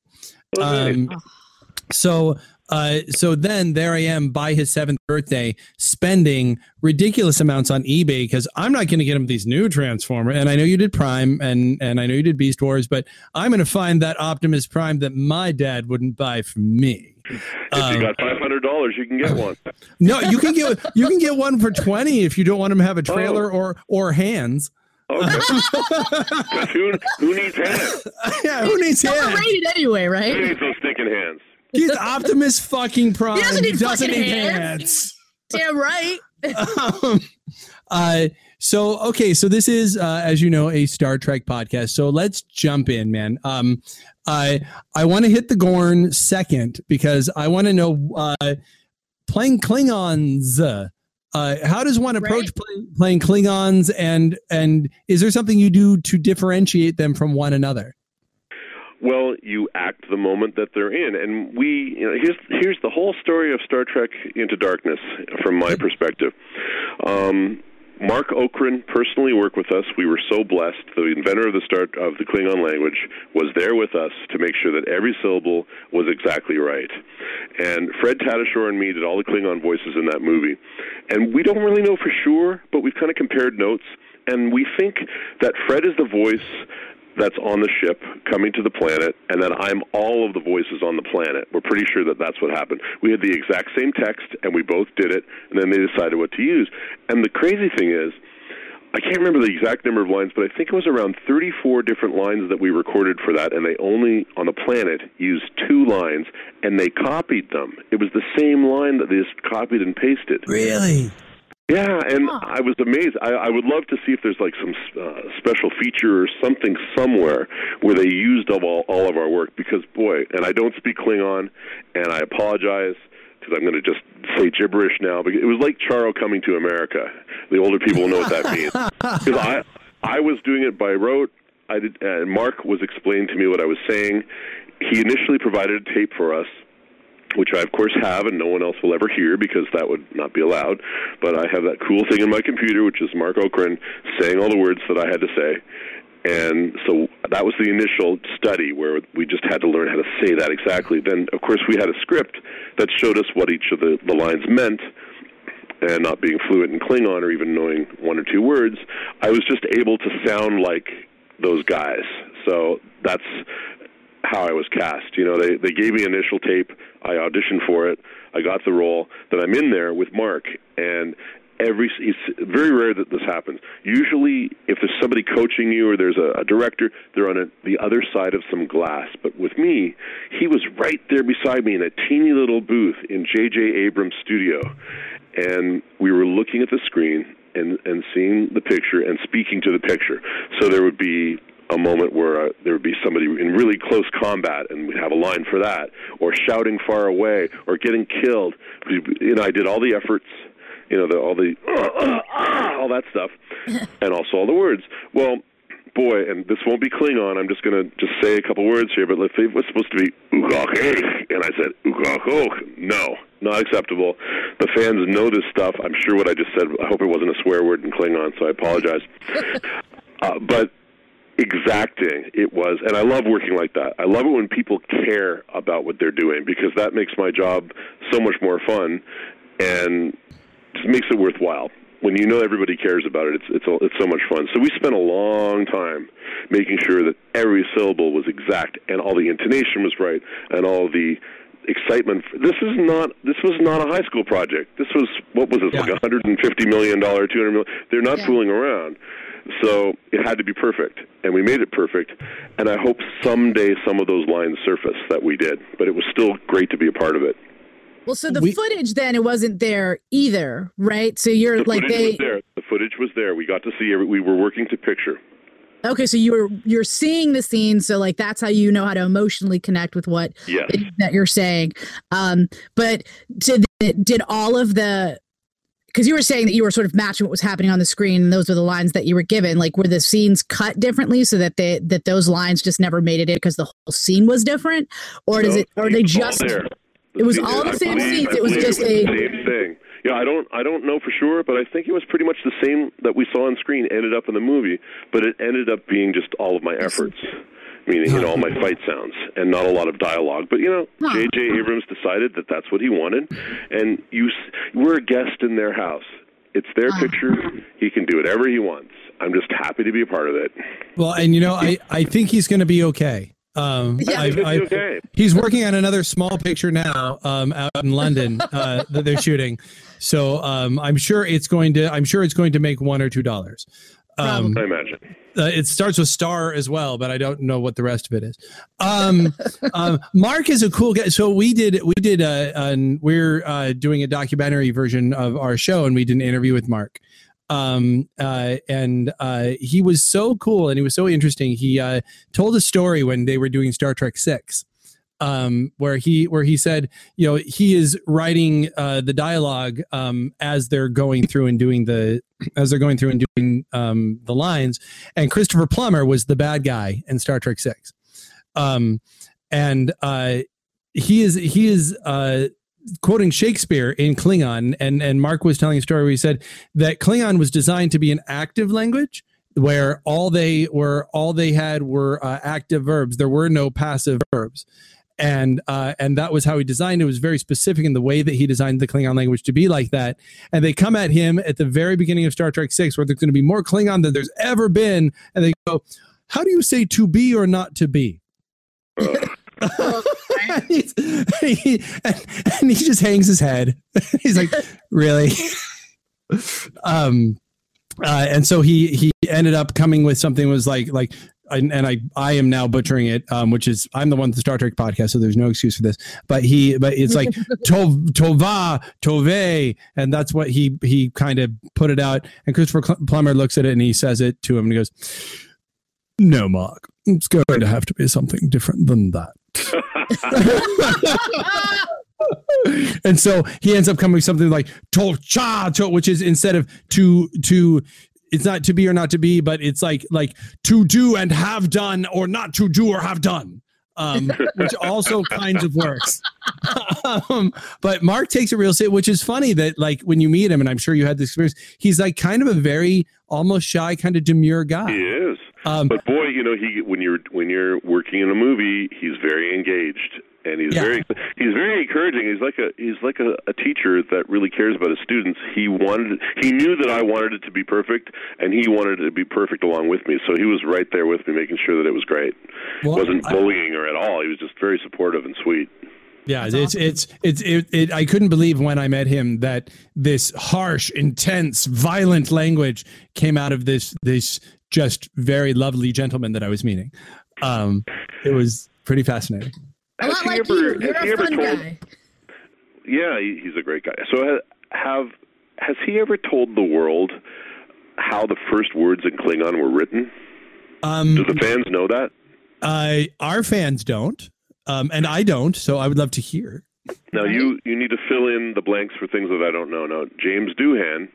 So then there I am by his 7th birthday spending ridiculous amounts on eBay because I'm not going to get him these new Transformers. And I know you did Prime and I know you did Beast Wars, but I'm going to find that Optimus Prime that my dad wouldn't buy for me. If you got $500, you can get one. No, you can get one for $20 if you don't want him to have a trailer or hands. Okay. Who needs hands? Yeah, who needs hands? Overrated anyway, right? Who needs those stinking hands? He's Optimus fucking Prime. He doesn't need fucking hands. Damn right. So this is, as you know, a Star Trek podcast. So let's jump in, man. I want to hit the Gorn second because I want to know playing Klingons. How does one approach playing Klingons, and is there something you do to differentiate them from one another? Well, you act the moment that they're in, and we, you know, here's the whole story of Star Trek Into Darkness from my perspective. Mark Okren personally worked with us. We were so blessed. The inventor of the Klingon language was there with us to make sure that every syllable was exactly right. And Fred Tatasciore and me did all the Klingon voices in that movie. And we don't really know for sure, but we've kind of compared notes, and we think that Fred is the voice that's on the ship coming to the planet, and then I'm all of the voices on the planet. We're pretty sure that that's what happened. We had the exact same text, and we both did it, and then they decided what to use. And the crazy thing is, I can't remember the exact number of lines, but I think it was around 34 different lines that we recorded for that, and they only, on the planet, used 2 lines, and they copied them. It was the same line that they just copied and pasted. Really? Yeah, and I was amazed. I would love to see if there's like some special feature or something somewhere where they used up all of our work because, boy, and I don't speak Klingon, and I apologize because I'm going to just say gibberish now. But it was like Charo coming to America. The older people know what that means. Because I was doing it by rote. And Mark was explaining to me what I was saying. He initially provided a tape for us, which I, of course, have, and no one else will ever hear because that would not be allowed. But I have that cool thing in my computer, which is Mark Okren saying all the words that I had to say. And so that was the initial study where we just had to learn how to say that exactly. Then, of course, we had a script that showed us what each of the lines meant. And not being fluent in Klingon or even knowing 1 or 2 words, I was just able to sound like those guys. So that's how I was cast. You know, they gave me initial tape, I auditioned for it, I got the role, then I'm in there with Mark, and it's very rare that this happens. Usually, if there's somebody coaching you or there's a director, they're on the other side of some glass. But with me, he was right there beside me in a teeny little booth in J.J. Abrams' studio, and we were looking at the screen and seeing the picture and speaking to the picture. So there would be a moment where there would be somebody in really close combat, and we'd have a line for that, or shouting far away, or getting killed. You know, I did all the efforts, you know, all that stuff, and also all the words. Well, boy, and this won't be Klingon, I'm just going to just say a couple words here, but it was supposed to be ukok ek, and I said ukok ok. No, not acceptable. The fans know this stuff. I'm sure what I just said, I hope it wasn't a swear word in Klingon, so I apologize. But exacting it was, and I love working like that. I love it when people care about what they're doing because that makes my job so much more fun and just makes it worthwhile. When you know everybody cares about it, it's so much fun. So we spent a long time making sure that every syllable was exact and all the intonation was right and all the excitement. This was not a high school project. This was, what was this, like $150 million, $200 million? They're not fooling around. So it had to be perfect, and we made it perfect, and I hope someday some of those lines surface that we did, but it was still great to be a part of it. Well, so the footage then, it wasn't there either, right? So you're the like they... The footage was there. We got to see it. We were working to picture. Okay, so you're seeing the scene, so like that's how you know how to emotionally connect with what that you're saying. But did all of the... Because you were saying that you were sort of matching what was happening on the screen, and those were the lines that you were given. Like, were the scenes cut differently so that those lines just never made it in because the whole scene was different, or does it? Or they just? It was all the same scenes. It was just the same thing. Yeah, I don't know for sure, but I think it was pretty much the same that we saw on screen ended up in the movie, but it ended up being just all of my efforts. Meaning, you know, all my fight sounds and not a lot of dialogue. But, you know, J.J. Abrams decided that that's what he wanted. And we're a guest in their house. It's their picture. He can do whatever he wants. I'm just happy to be a part of it. Well, and, you know, I think he's going to be okay. He's working on another small picture now out in London that they're shooting. So I'm sure it's going to make $1 or $2. I imagine. It starts with star as well, but I don't know what the rest of it is. Mark is a cool guy. So we're doing a documentary version of our show, and we did an interview with Mark. He was so cool and he was so interesting. He told a story when they were doing Star Trek VI, where he said, you know, he is writing the dialogue as they're going through and doing the lines, and Christopher Plummer was the bad guy in Star Trek VI, and he is quoting Shakespeare in Klingon, and Mark was telling a story where he said that Klingon was designed to be an active language where all they had were active verbs. There were no passive verbs, and that was how he designed it. It was very specific in the way that he designed the Klingon language to be like that. And they come at him at the very beginning of Star Trek VI, where there's going to be more Klingon than there's ever been, and they go, "How do you say to be or not to be?" and he just hangs his head. He's like, really? And so he ended up coming with something that was like, and I am now butchering it, which is, I'm the one with the Star Trek podcast, so there's no excuse for this. But it's like Tova, Tove, and that's what he kind of put it out. And Christopher Plummer looks at it and he says it to him and he goes, "No, Mark, it's going to have to be something different than that." And so he ends up coming with something like "tolcha," which is instead of to, it's not to be or not to be, but it's like to do and have done, or not to do or have done, which also kind of works. But Mark takes it real serious, which is funny that like when you meet him, and I'm sure you had this experience, he's like kind of a very almost shy, kind of demure guy. He is. But boy, you know, when you're working in a movie, he's very engaged, and he's very encouraging. He's like a teacher that really cares about his students. He knew that I wanted it to be perfect, and he wanted it to be perfect along with me. So he was right there with me, making sure that it was great. Well, he wasn't bullying her at all. He was just very supportive and sweet. Yeah, it's I couldn't believe when I met him that this harsh, intense, violent language came out of this just very lovely gentleman that I was meeting. It was pretty fascinating. Has he ever told? Yeah, he's a great guy. So has he ever told the world how the first words in Klingon were written? Do the fans know that? Our fans don't. And I don't, so I would love to hear. Now, you need to fill in the blanks for things that I don't know. Now, James Doohan,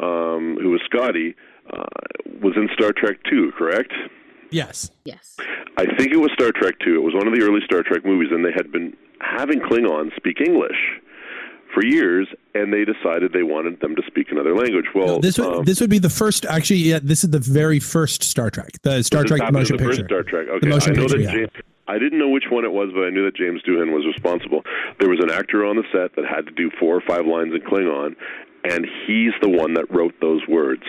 who was Scotty, was in Star Trek II, correct? Yes. I think it was Star Trek II. It was one of the early Star Trek movies, and they had been having Klingons speak English for years, and they decided they wanted them to speak another language. Well, no, this would be the first. Actually, yeah, this is the very first Star Trek. The Star Trek motion picture. First Star Trek. Okay, I didn't know which one it was, but I knew that James Doohan was responsible. There was an actor on the set that had to do 4 or 5 lines in Klingon, and he's the one that wrote those words.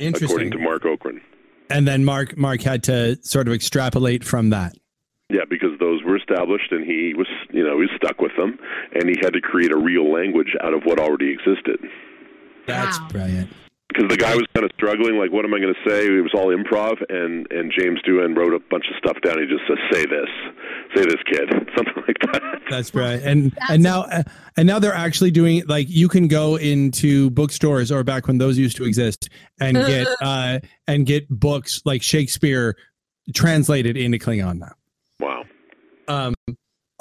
Interesting. According to Mark Okren. And then Mark had to sort of extrapolate from that. Yeah, because those were established, and he was stuck with them, and he had to create a real language out of what already existed. That's brilliant. Because the guy was kind of struggling, like, what am I going to say? It was all improv, and James Doohan wrote a bunch of stuff down. He just says, say this, kid, something like that. That's right. And now they're actually doing, like, you can go into bookstores, or back when those used to exist, and get books like Shakespeare translated into Klingon now. Wow. All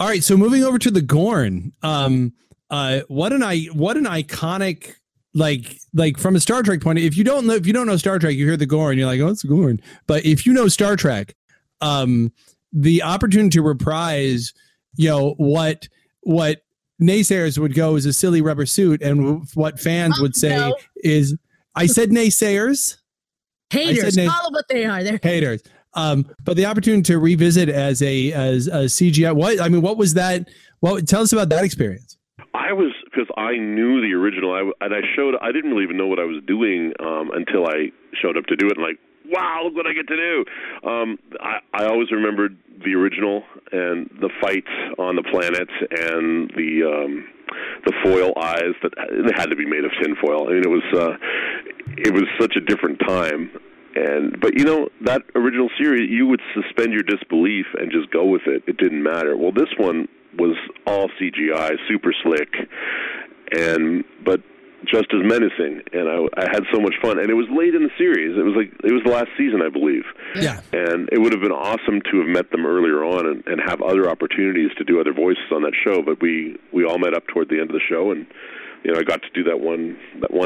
right. So moving over to the Gorn. What an iconic. Like from a Star Trek point, if you don't know Star Trek, you hear the Gorn, you're like, oh, it's a Gorn. But if you know Star Trek, the opportunity to reprise, you know, what naysayers would go is a silly rubber suit, and what fans would say is, I said naysayers, haters, follow what they are. They're haters. But the opportunity to revisit as a CGI. What was that? Well, tell us about that experience. Because I knew the original, I didn't really even know what I was doing until I showed up to do it, and like, wow, look what I get to do. I always remembered the original and the fights on the planet and the foil eyes that had to be made of tinfoil. I mean, it was it was such a different time. But, you know, that original series, you would suspend your disbelief and just go with it. It didn't matter. Well, this one was all CGI, super slick, but just as menacing. And I had so much fun. And it was late in the series. It was the last season, I believe. Yeah. And it would have been awesome to have met them earlier on and have other opportunities to do other voices on that show. But we all met up toward the end of the show, and you know, I got to do that one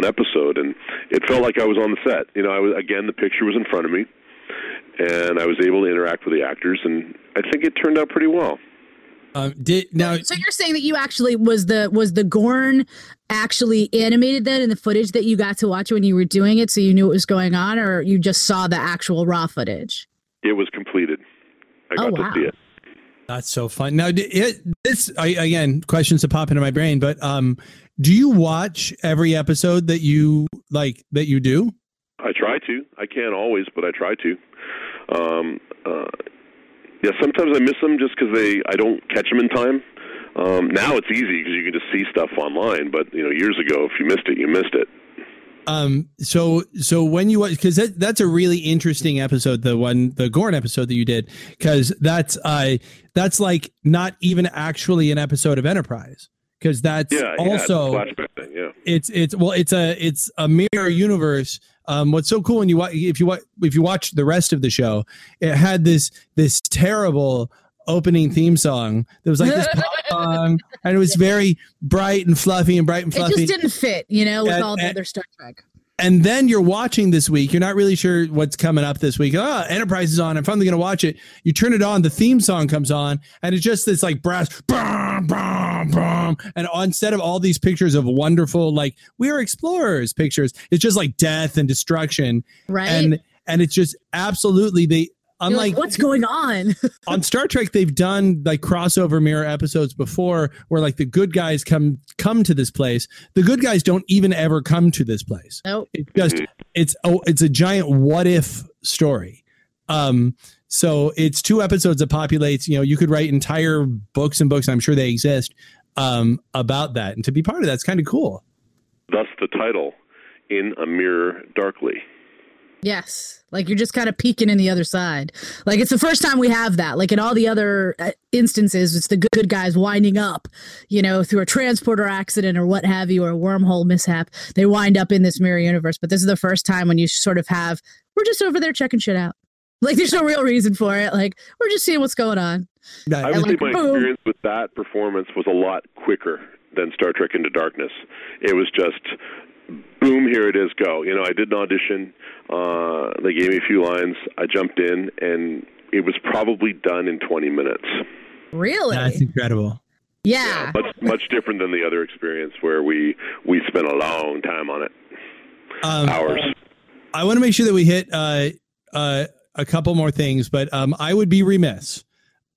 episode, and it felt like I was on the set. You know, the picture was in front of me, and I was able to interact with the actors, and I think it turned out pretty well. So you're saying that you actually was the Gorn actually animated then in the footage that you got to watch when you were doing it, so you knew what was going on, or you just saw the actual raw footage? It was completed. I got to see it. That's so fun. Now, questions that pop into my brain, but do you watch every episode that you like? That you do? I try to. I can't always, but I try to. Yeah, sometimes I miss them just because I don't catch them in time. Now it's easy because you can just see stuff online. But you know, years ago, if you missed it, you missed it. So when you watch, because that's a really interesting episode, the Gorn episode that you did, because that's like not even actually an episode of Enterprise, because that's also flashback thing, yeah. It's a mirror universe. What's so cool when you watch, if you watch the rest of the show, it had this terrible opening theme song that was like this pop song, and it was very bright and fluffy and bright and fluffy. It just didn't fit, you know, with all the other Star Trek. And then you're watching this week, you're not really sure what's coming up this week. Oh, Enterprise is on, I'm finally going to watch it. You turn it on, the theme song comes on, and it's just this like brass, brum, brum, brum. And instead of all these pictures of wonderful, like, we are explorers pictures, it's just like death and destruction. Right. And it's just absolutely Unlike, what's going on? On Star Trek, they've done like crossover mirror episodes before where like the good guys come to this place. The good guys don't even ever come to this place. Nope. It's a giant what if story. So it's two episodes that populates, you know, you could write entire books and books, and I'm sure they exist, about that. And to be part of that's kind of cool. Thus the title, In a Mirror Darkly. Yes. Like you're just kind of peeking in the other side. Like it's the first time we have that. Like in all the other instances, it's the good guys winding up, you know, through a transporter accident or what have you, or a wormhole mishap. They wind up in this mirror universe. But this is the first time when you sort of have, we're just over there checking shit out. Like there's no real reason for it. Like we're just seeing what's going on. I would say my experience with that performance was a lot quicker than Star Trek Into Darkness. It was just boom, here it is, go. You know, I did an audition. They gave me a few lines. I jumped in, and it was probably done in 20 minutes. Really? That's incredible. Yeah. Much different than the other experience where we spent a long time on it. Hours. I want to make sure that we hit a couple more things, but I would be remiss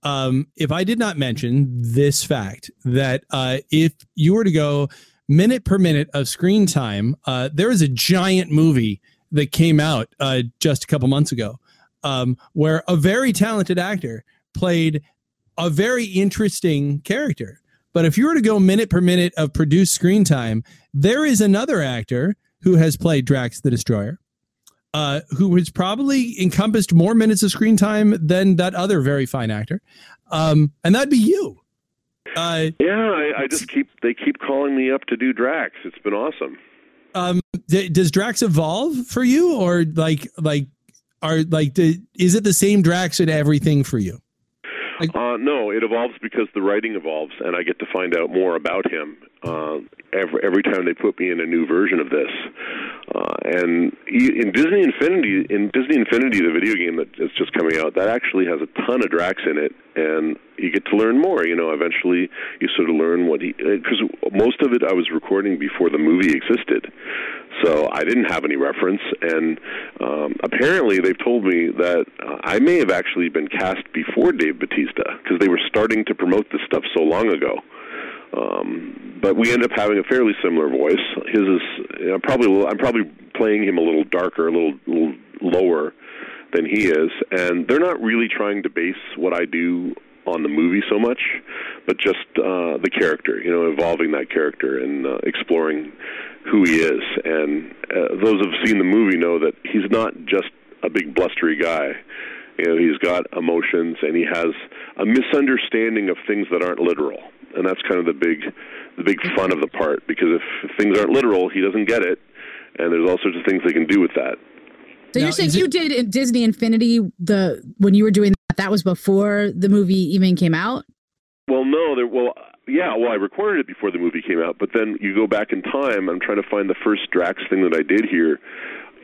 if I did not mention this fact that if you were to go minute per minute of screen time, there is a giant movie that came out just a couple months ago where a very talented actor played a very interesting character. But if you were to go minute per minute of produced screen time, there is another actor who has played Drax the Destroyer, who has probably encompassed more minutes of screen time than that other very fine actor. And that'd be you. They keep calling me up to do Drax. It's been awesome. Does Drax evolve for you, or is it the same Drax in everything for you? No, it evolves because the writing evolves, and I get to find out more about him every time they put me in a new version of this. And in Disney Infinity, the video game that is just coming out, that actually has a ton of Drax in it, and you get to learn more. You know, eventually you sort of learn because most of it I was recording before the movie existed, so I didn't have any reference. And apparently they've told me that I may have actually been cast before Dave Bautista because they were starting to promote this stuff so long ago. But we end up having a fairly similar voice. His is I'm probably playing him a little darker, a little lower than he is, and they're not really trying to base what I do on the movie so much, but just the character, you know, evolving that character and exploring who he is. And those who've seen the movie know that he's not just a big blustery guy. You know, he's got emotions, and he has a misunderstanding of things that aren't literal. And that's kind of the big fun of the part, because if things aren't literal, he doesn't get it, and there's all sorts of things they can do with that. So now, you're saying you did in Disney Infinity, when you were doing that, that was before the movie even came out? Well, no. I recorded it before the movie came out, but then you go back in time. I'm trying to find the first Drax thing that I did here,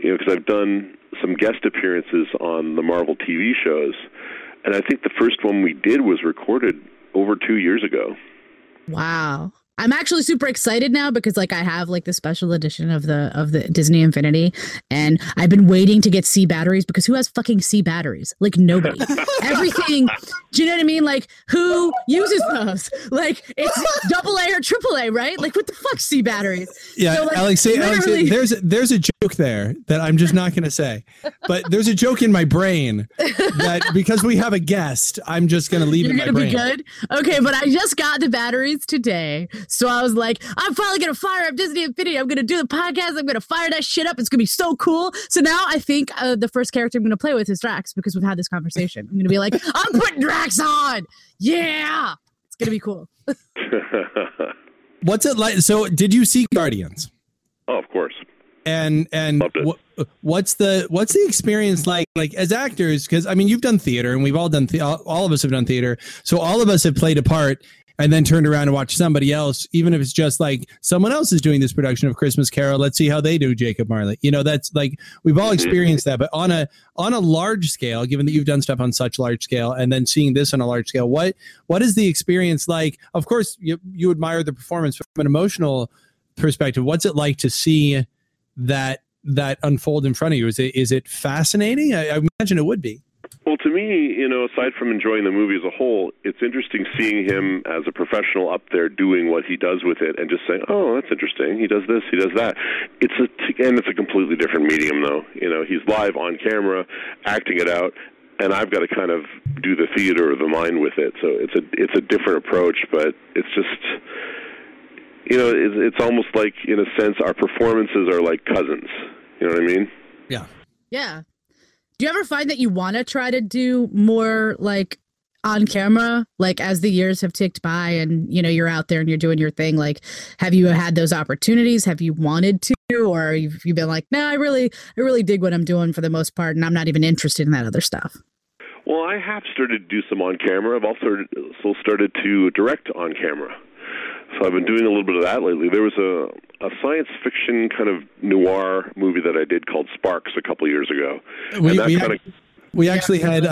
you know, because I've done some guest appearances on the Marvel TV shows, and I think the first one we did was recorded over 2 years ago. Wow. I'm actually super excited now because I have the special edition of the Disney Infinity, and I've been waiting to get C batteries, because who has fucking C batteries? Nobody. Everything. Do you know what I mean? Who uses those? It's AA or AAA, right? What the fuck, C batteries? Yeah, so, Alex, there's a joke there that I'm just not going to say, but there's a joke in my brain that because we have a guest, I'm just going to leave it in my brain. You're going to be good? Okay, but I just got the batteries today. So I was like, I'm finally going to fire up Disney Infinity. I'm going to do the podcast. I'm going to fire that shit up. It's going to be so cool. So now I think the first character I'm going to play with is Drax, because we've had this conversation. I'm going to be like, I'm putting Drax on. Yeah. It's going to be cool. What's it like? So did you see Guardians? Oh, of course. And what's the experience like as actors? Because, I mean, you've done theater, and we've all done all of us have done theater. So all of us have played a part and then turned around and watched somebody else, even if it's just someone else is doing this production of Christmas Carol. Let's see how they do Jacob Marley. You know, that's we've all experienced that. But on a large scale, given that you've done stuff on such large scale and then seeing this on a large scale, what is the experience like? Of course, you admire the performance, but from an emotional perspective, what's it like to see that unfold in front of you? Is it fascinating? I imagine it would be. Well, to me, you know, aside from enjoying the movie as a whole, it's interesting seeing him as a professional up there doing what he does with it, and just saying, "Oh, that's interesting. He does this, he does that." It's a completely different medium, though. You know, he's live on camera, acting it out, and I've got to kind of do the theater of the mind with it. So it's a different approach, but it's just, you know, it's almost like, in a sense, our performances are like cousins. You know what I mean? Yeah. Yeah. Do you ever find that you want to try to do more on camera, as the years have ticked by and, you know, you're out there and you're doing your thing? Have you had those opportunities? Have you wanted to, or have you been no, I really dig what I'm doing for the most part, and I'm not even interested in that other stuff? Well, I have started to do some on camera. I've also started to direct on camera. So I've been doing a little bit of that lately. There was a science fiction kind of noir movie that I did called Sparks a couple years ago. We actually had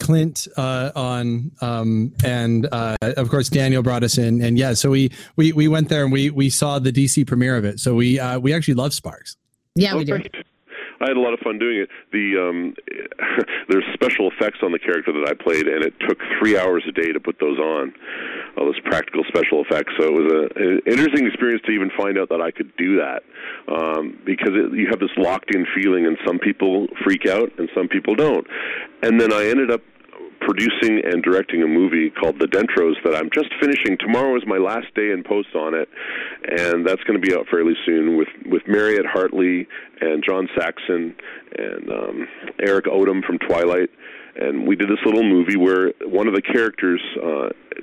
Clint on, and of course Daniel brought us in, and yeah, so we went there and we saw the DC premiere of it. So we actually love Sparks. Yeah, we do. I had a lot of fun doing it. There's special effects on the character that I played, and it took 3 hours a day to put those on, all those practical special effects. So it was an interesting experience to even find out that I could do that, because you have this locked-in feeling, and some people freak out, and some people don't. And then I ended up producing and directing a movie called The Dentros that I'm just finishing. Tomorrow is my last day in post on it, and that's going to be out fairly soon with Mariette Hartley and John Saxon and Eric Odom from Twilight. And we did this little movie where one of the characters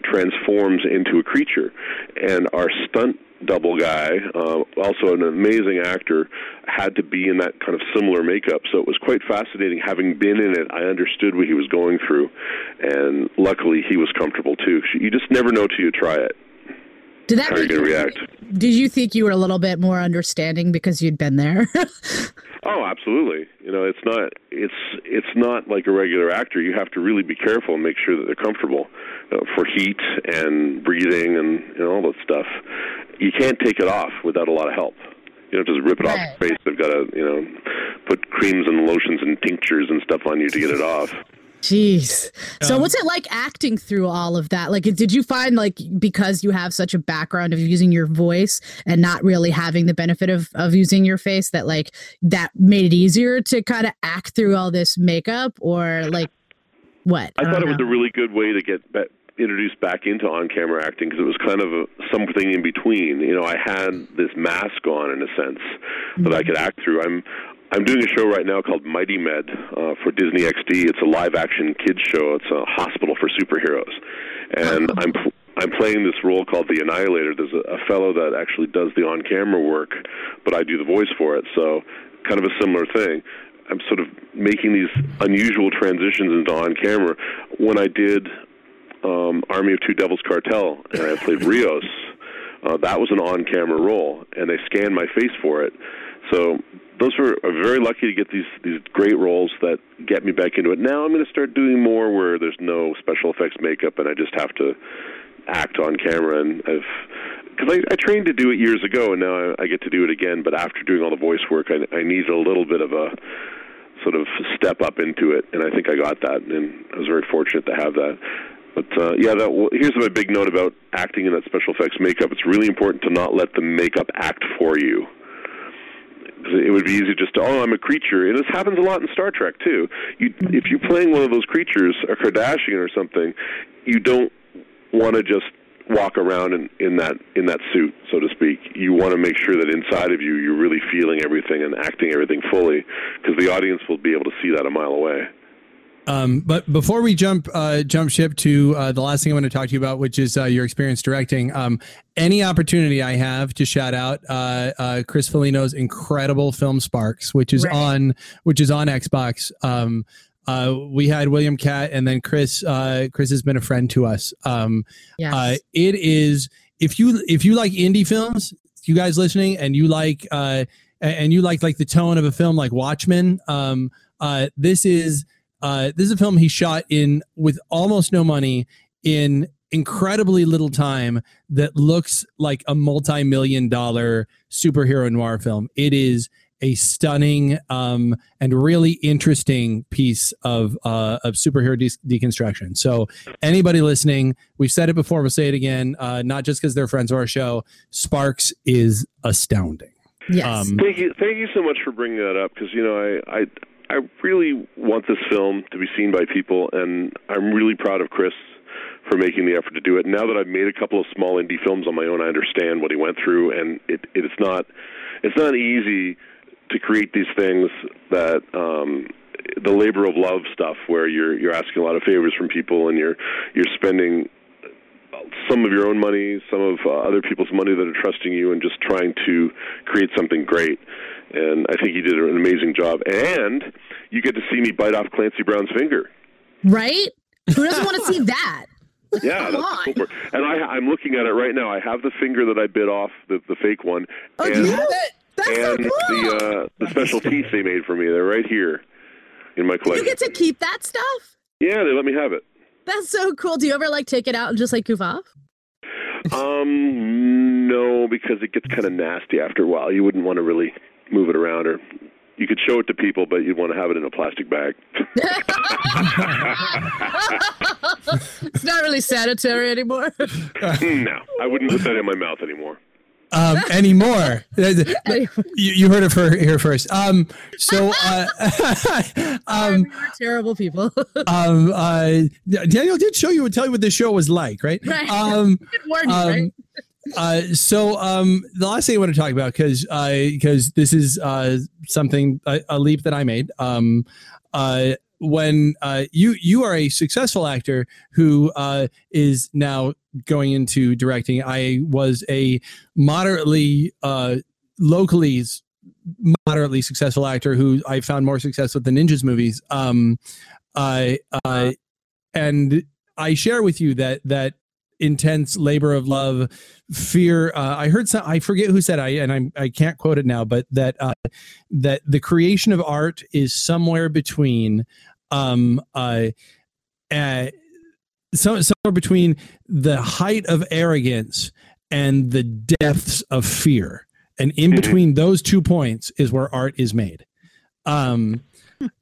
transforms into a creature, and our stunt double guy, also an amazing actor, had to be in that kind of similar makeup. So it was quite fascinating. Having been in it, I understood what he was going through, and luckily he was comfortable too. You just never know till you try it. How are you going to react? Did you think you were a little bit more understanding because you'd been there? Oh, absolutely. You know, it's not like a regular actor. You have to really be careful and make sure that they're comfortable for heat and breathing and all that stuff. You can't take it off without a lot of help. You don't just rip it off your face. They've got to, you know, put creams and lotions and tinctures and stuff on you to get it off. Jeez. So what's it like acting through all of that? Did you find, because you have such a background of using your voice and not really having the benefit of using your face, that, that made it easier to kind of act through all this makeup, or, what? I thought it was a really good way to get introduced back into on-camera acting because it was kind of something in between. You know, I had this mask on, in a sense, that I could act through. I'm doing a show right now called Mighty Med for Disney XD. It's a live-action kids show. It's a hospital for superheroes. And I'm playing this role called the Annihilator. There's a fellow that actually does the on-camera work, but I do the voice for it. So kind of a similar thing. I'm sort of making these unusual transitions into on-camera. When I did Army of Two Devils Cartel, and I played Rios, that was an on-camera role, and they scanned my face for it. So those were very lucky to get these great roles that get me back into it. Now I'm going to start doing more where there's no special effects makeup, and I just have to act on camera. And Because I trained to do it years ago, and now I get to do it again. But after doing all the voice work, I need a little bit of a sort of step up into it, and I think I got that, and I was very fortunate to have that. But, here's my big note about acting in that special effects makeup. It's really important to not let the makeup act for you. It would be easy just to, I'm a creature. And this happens a lot in Star Trek, too. If you're playing one of those creatures, a Kardashian or something, you don't want to just walk around in that suit, so to speak. You want to make sure that inside of you, you're really feeling everything and acting everything fully, because the audience will be able to see that a mile away. But before we jump ship to the last thing I want to talk to you about, which is your experience directing, any opportunity I have to shout out Chris Filino's incredible film Sparks, which is on Xbox. We had William Catt, and then Chris has been a friend to us. Yes. It is, if you like indie films, you guys listening, and you like the tone of a film like Watchmen, this is a film he shot in with almost no money in incredibly little time that looks like a multi-million-dollar superhero noir film. It is a stunning and really interesting piece of superhero deconstruction. So anybody listening, we've said it before, we'll say it again, not just because they're friends of our show, Sparks is astounding. Yes. Thank you so much for bringing that up, because, you know, I really want this film to be seen by people, and I'm really proud of Chris for making the effort to do it. Now that I've made a couple of small indie films on my own, I understand what he went through, and it's not easy to create these things that the labor of love stuff, where you're asking a lot of favors from people, and you're spending some of your own money, some of other people's money that are trusting you, and just trying to create something great. And I think he did an amazing job. And you get to see me bite off Clancy Brown's finger. Right? Who doesn't want to see that? Yeah, that's cool. And I'm looking at it right now. I have the finger that I bit off, the fake one. Oh, and you have it? That's so cool. The special teeth they made for me. They're right here in my collection. You get to keep that stuff? Yeah, they let me have it. That's so cool. Do you ever take it out and just goof off? No, because it gets kind of nasty after a while. You wouldn't want to really move it around, or you could show it to people, but you'd want to have it in a plastic bag. It's not really sanitary anymore. No, I wouldn't put that in my mouth anymore. You heard it here first. We were terrible people. Daniel did tell you what this show was like, right? Right. Good morning, right? The last thing I want to talk about, because this is something a leap that I made. When you are a successful actor who is now going into directing, I was a moderately successful actor who I found more success with the Ninjas movies. And I share with you that intense labor of love, fear. I heard I forget who said I can't quote it now, but that the creation of art is somewhere between somewhere between the height of arrogance and the depths of fear, and in between those 2 points is where art is made.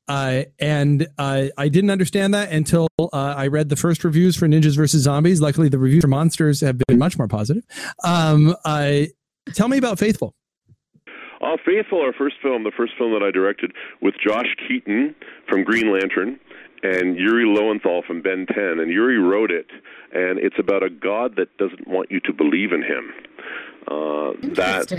I didn't understand that until I read the first reviews for Ninjas vs. Zombies. Luckily, the reviews for Monsters have been much more positive. Tell me about Faithful. Faithful, our first film, the first film that I directed with Josh Keaton from Green Lantern, and Yuri Lowenthal from Ben 10, and Yuri wrote it, and it's about a god that doesn't want you to believe in him. That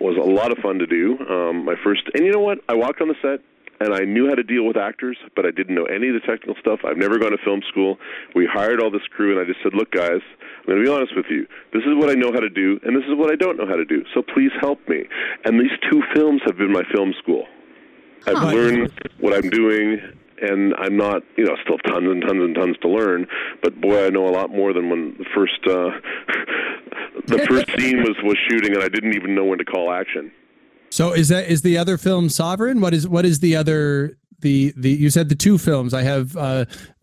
was a lot of fun to do. And you know what? I walked on the set, and I knew how to deal with actors, but I didn't know any of the technical stuff. I've never gone to film school. We hired all this crew, and I just said, look, guys, I'm going to be honest with you. This is what I know how to do, and this is what I don't know how to do, so please help me. And these two films have been my film school. I've learned what I'm doing, and I'm not, you know, still tons and tons and tons to learn, but boy, I know a lot more than when the first scene was shooting, and I didn't even know when to call action. So is the other film Sovereign? What is the other, the you said the two films I have,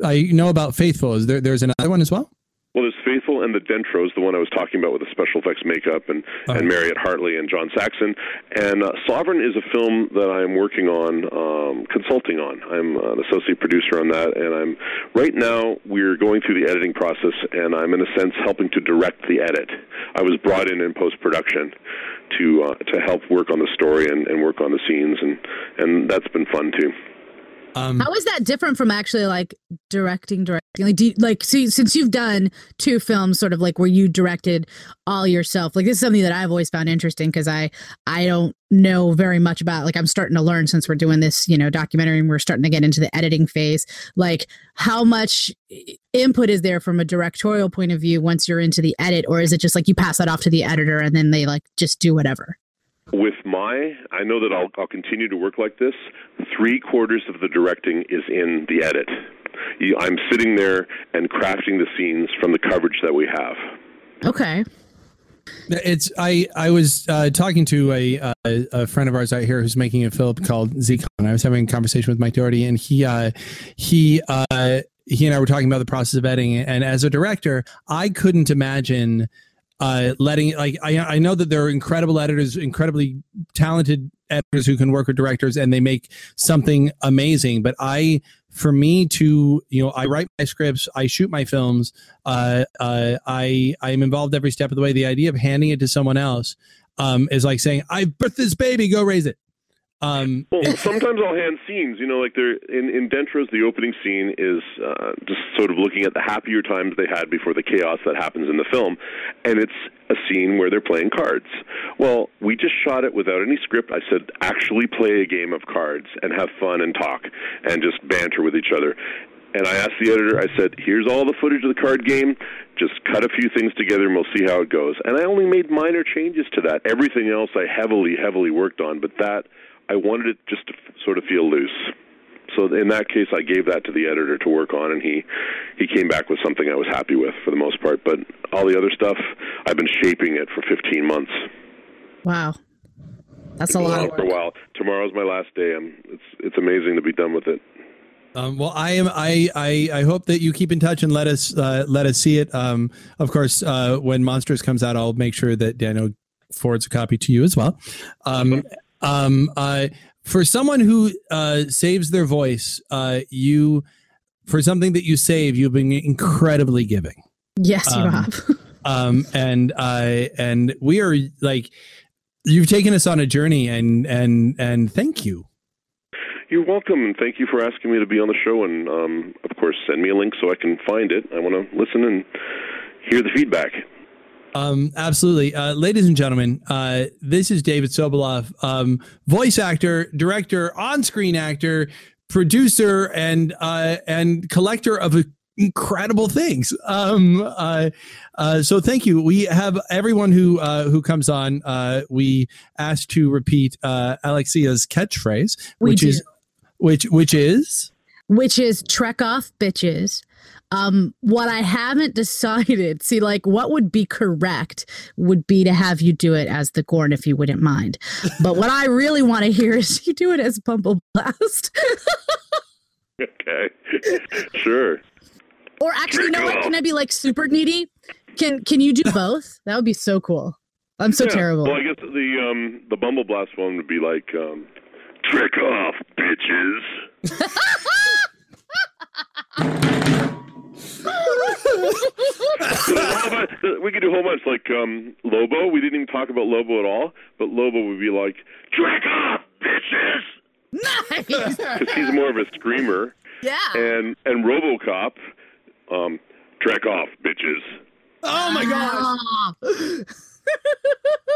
I know about Faithful. Is there's another one as well? Well, there's Faithful and the Dentro is the one I was talking about with the special effects makeup and Mariette Hartley and John Saxon. And Sovereign is a film that I'm working on, consulting on. I'm an associate producer on that, and I'm right now we're going through the editing process, and I'm, in a sense, helping to direct the edit. I was brought in post-production to help work on the story and work on the scenes, and that's been fun, too. How is that different from actually like directing? Like, since you've done two films, sort of like where you directed all yourself, like this is something that I've always found interesting because I don't know very much about. Like, I'm starting to learn since we're doing this, you know, documentary, and we're starting to get into the editing phase. Like, how much input is there from a directorial point of view once you're into the edit, or is it just like you pass that off to the editor and then they like just do whatever? With I know that I'll continue to work like this. 3/4 of the directing is in the edit. I'm sitting there and crafting the scenes from the coverage that we have. Okay. I was talking to a friend of ours out here who's making a film called ZCon. I was having a conversation with Mike Doherty, and he and I were talking about the process of editing. And as a director, I couldn't imagine. I know that there are incredible editors, incredibly talented editors who can work with directors and they make something amazing. But I write my scripts, I shoot my films, I'm involved every step of the way. The idea of handing it to someone else is like saying, I birthed this baby, go raise it. Well, sometimes I'll hand scenes, you know, like they're in Dentro's, the opening scene is just sort of looking at the happier times they had before the chaos that happens in the film. And it's a scene where they're playing cards. Well, we just shot it without any script. I said, actually play a game of cards and have fun and talk and just banter with each other. And I asked the editor, I said, here's all the footage of the card game. Just cut a few things together and we'll see how it goes. And I only made minor changes to that. Everything else I heavily, heavily worked on, but that I wanted it just to sort of feel loose. So in that case, I gave that to the editor to work on, and he came back with something I was happy with for the most part. But all the other stuff, I've been shaping it for 15 months. Wow. That's a lot of work. For a while. Tomorrow's my last day. It's amazing to be done with it. Well, I hope that you keep in touch and let us see it. Of course, when Monsters comes out, I'll make sure that Daniel forwards a copy to you as well. For someone who saves their voice, for something that you save, you've been incredibly giving. Yes, you have. And we are like, you've taken us on a journey, and thank you. You're welcome, and thank you for asking me to be on the show. And of course, send me a link so I can find it. I want to listen and hear the feedback. Absolutely. Ladies and gentlemen, this is David Sobolov, voice actor, director, on-screen actor, producer, and collector of incredible things. So thank you. We have everyone who comes on, we ask to repeat, Alexia's catchphrase, which is Trek Off, bitches. What I haven't decided, see, like what would be correct would be to have you do it as the Gorn, if you wouldn't mind. But what I really want to hear is you do it as Bumble Blast. Okay, sure. Or actually, you know what? Can I be like super needy? Can you do both? That would be so cool. I'm so terrible. Well, I guess the Bumble Blast one would be like, Trick off, bitches. We could do a whole bunch like Lobo. We didn't even talk about Lobo at all, but Lobo would be like, Trek off, bitches! Nice! Because he's more of a screamer, Yeah. And RoboCop, Trek Off, bitches. Oh, my gosh.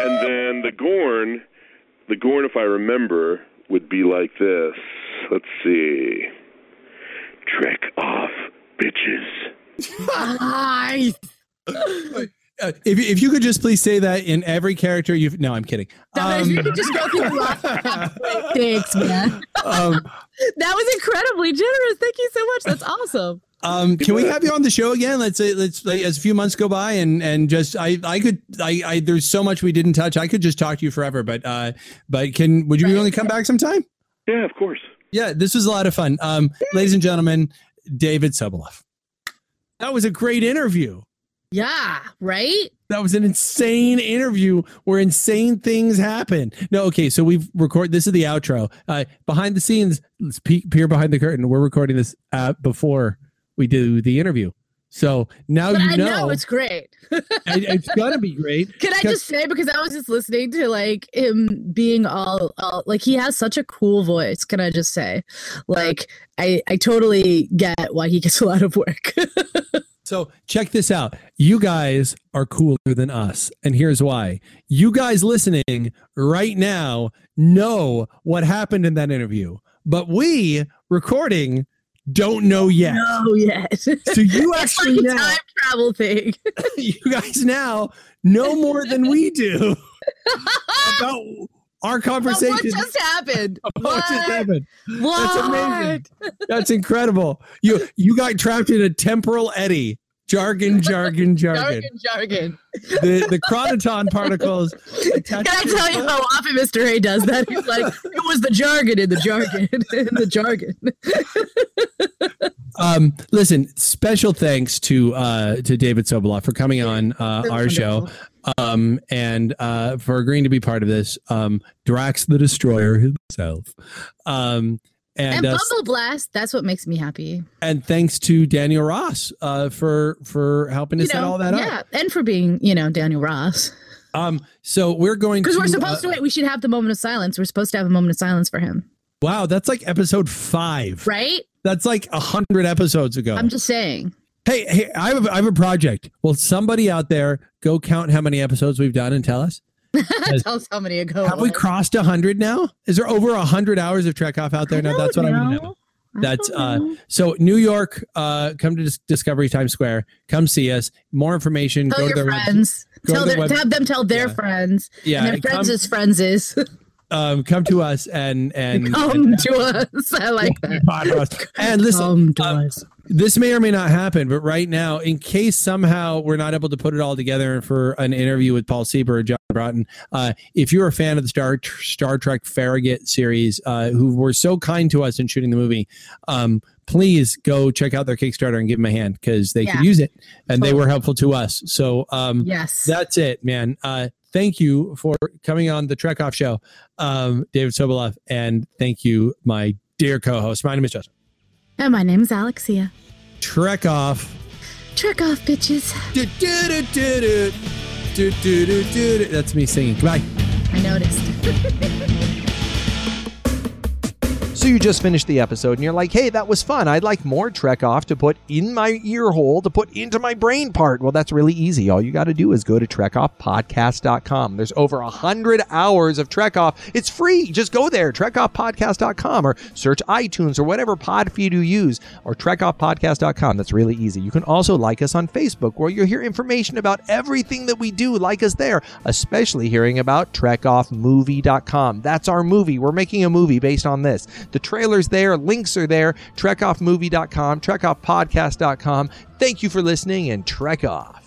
And then the Gorn, if I remember, would be like this. Let's see. Trek Off, bitches. Nice. If you could just please say that in every character you've... No, I'm kidding. If you could just go through the last... Thanks, man. That was incredibly generous. Thank you so much. That's awesome. Can we have you on the show again? Let's as a few months go by and just I could there's so much we didn't touch. I could just talk to you forever, but would you be willing to come back sometime? Yeah, of course. Yeah, this was a lot of fun. Ladies and gentlemen, David Sobolov. That was a great interview. Yeah, right? That was an insane interview where insane things happen. No, okay, so we've recorded. This is the outro. Behind the scenes, let's peer behind the curtain. We're recording this before we do the interview. So now but you know. I know it's great. It's going to be great. Can I just say, because I was just listening to like him being all like he has such a cool voice. Can I just say, like I totally get why he gets a lot of work. So check this out. You guys are cooler than us. And here's why. You guys listening right now know what happened in that interview, but we recording don't know yet. So you actually it's like a time travel thing. You guys now know more than we do about our conversation. What just happened? What? That's amazing. That's incredible. You got trapped in a temporal eddy. Jargon. The chronoton particles. Can I tell you how often Mr. A does that? He's like, it was the jargon in the jargon in the jargon. Listen, special thanks to David Sobolov for coming on our show. And for agreeing to be part of this, Drax the Destroyer himself. And Bumble Blast, that's what makes me happy. And thanks to Daniel Ross for helping to set all that up. Yeah, and for being, Daniel Ross. So we're going to... Because we're supposed to wait. We should have the moment of silence. We're supposed to have a moment of silence for him. Wow, that's like episode 5. Right? That's like 100 episodes ago. I'm just saying. Hey, I have a project. Will somebody out there go count how many episodes we've done and tell us? Tell us how many ago. Have we crossed 100 now? Is there over 100 hours of Trek Off out there now? That's what I want to know. That's so New York. Come to Discovery Times Square. Come see us. More information. Tell go your to their friends. Have them tell their friends. Yeah, and their friends is. Come to us and come and, to us. I like that. And listen, this may or may not happen, but right now, in case somehow we're not able to put it all together for an interview with Paul Sieber or John Broughton, if you're a fan of the Star Trek Farragut series, who were so kind to us in shooting the movie, please go check out their Kickstarter and give them a hand because they could use it and totally. They were helpful to us. So yes, that's it, man. Thank you for coming on the Trek Off show, David Sobolov, and thank you, my dear co-host. My name is Justin. And my name is Alexia. Trek Off. Trek Off, bitches. Do, do, do, do, do. Do, do, do, do, do. That's me singing. Goodbye. I noticed. So you just finished the episode and you're like, hey, that was fun. I'd like more Trek Off to put in my ear hole, to put into my brain part. Well, that's really easy. All you got to do is go to trekoffpodcast.com. There's over 100 hours of Trek Off. It's free. Just go there, trekoffpodcast.com, or search iTunes or whatever pod feed you use, or trekoffpodcast.com. That's really easy. You can also like us on Facebook, where you'll hear information about everything that we do. Like us there, especially hearing about trekoffmovie.com. That's our movie. We're making a movie based on this. The trailer's there. Links are there. TrekOffMovie.com, TrekOffPodcast.com. Thank you for listening, and Trek Off.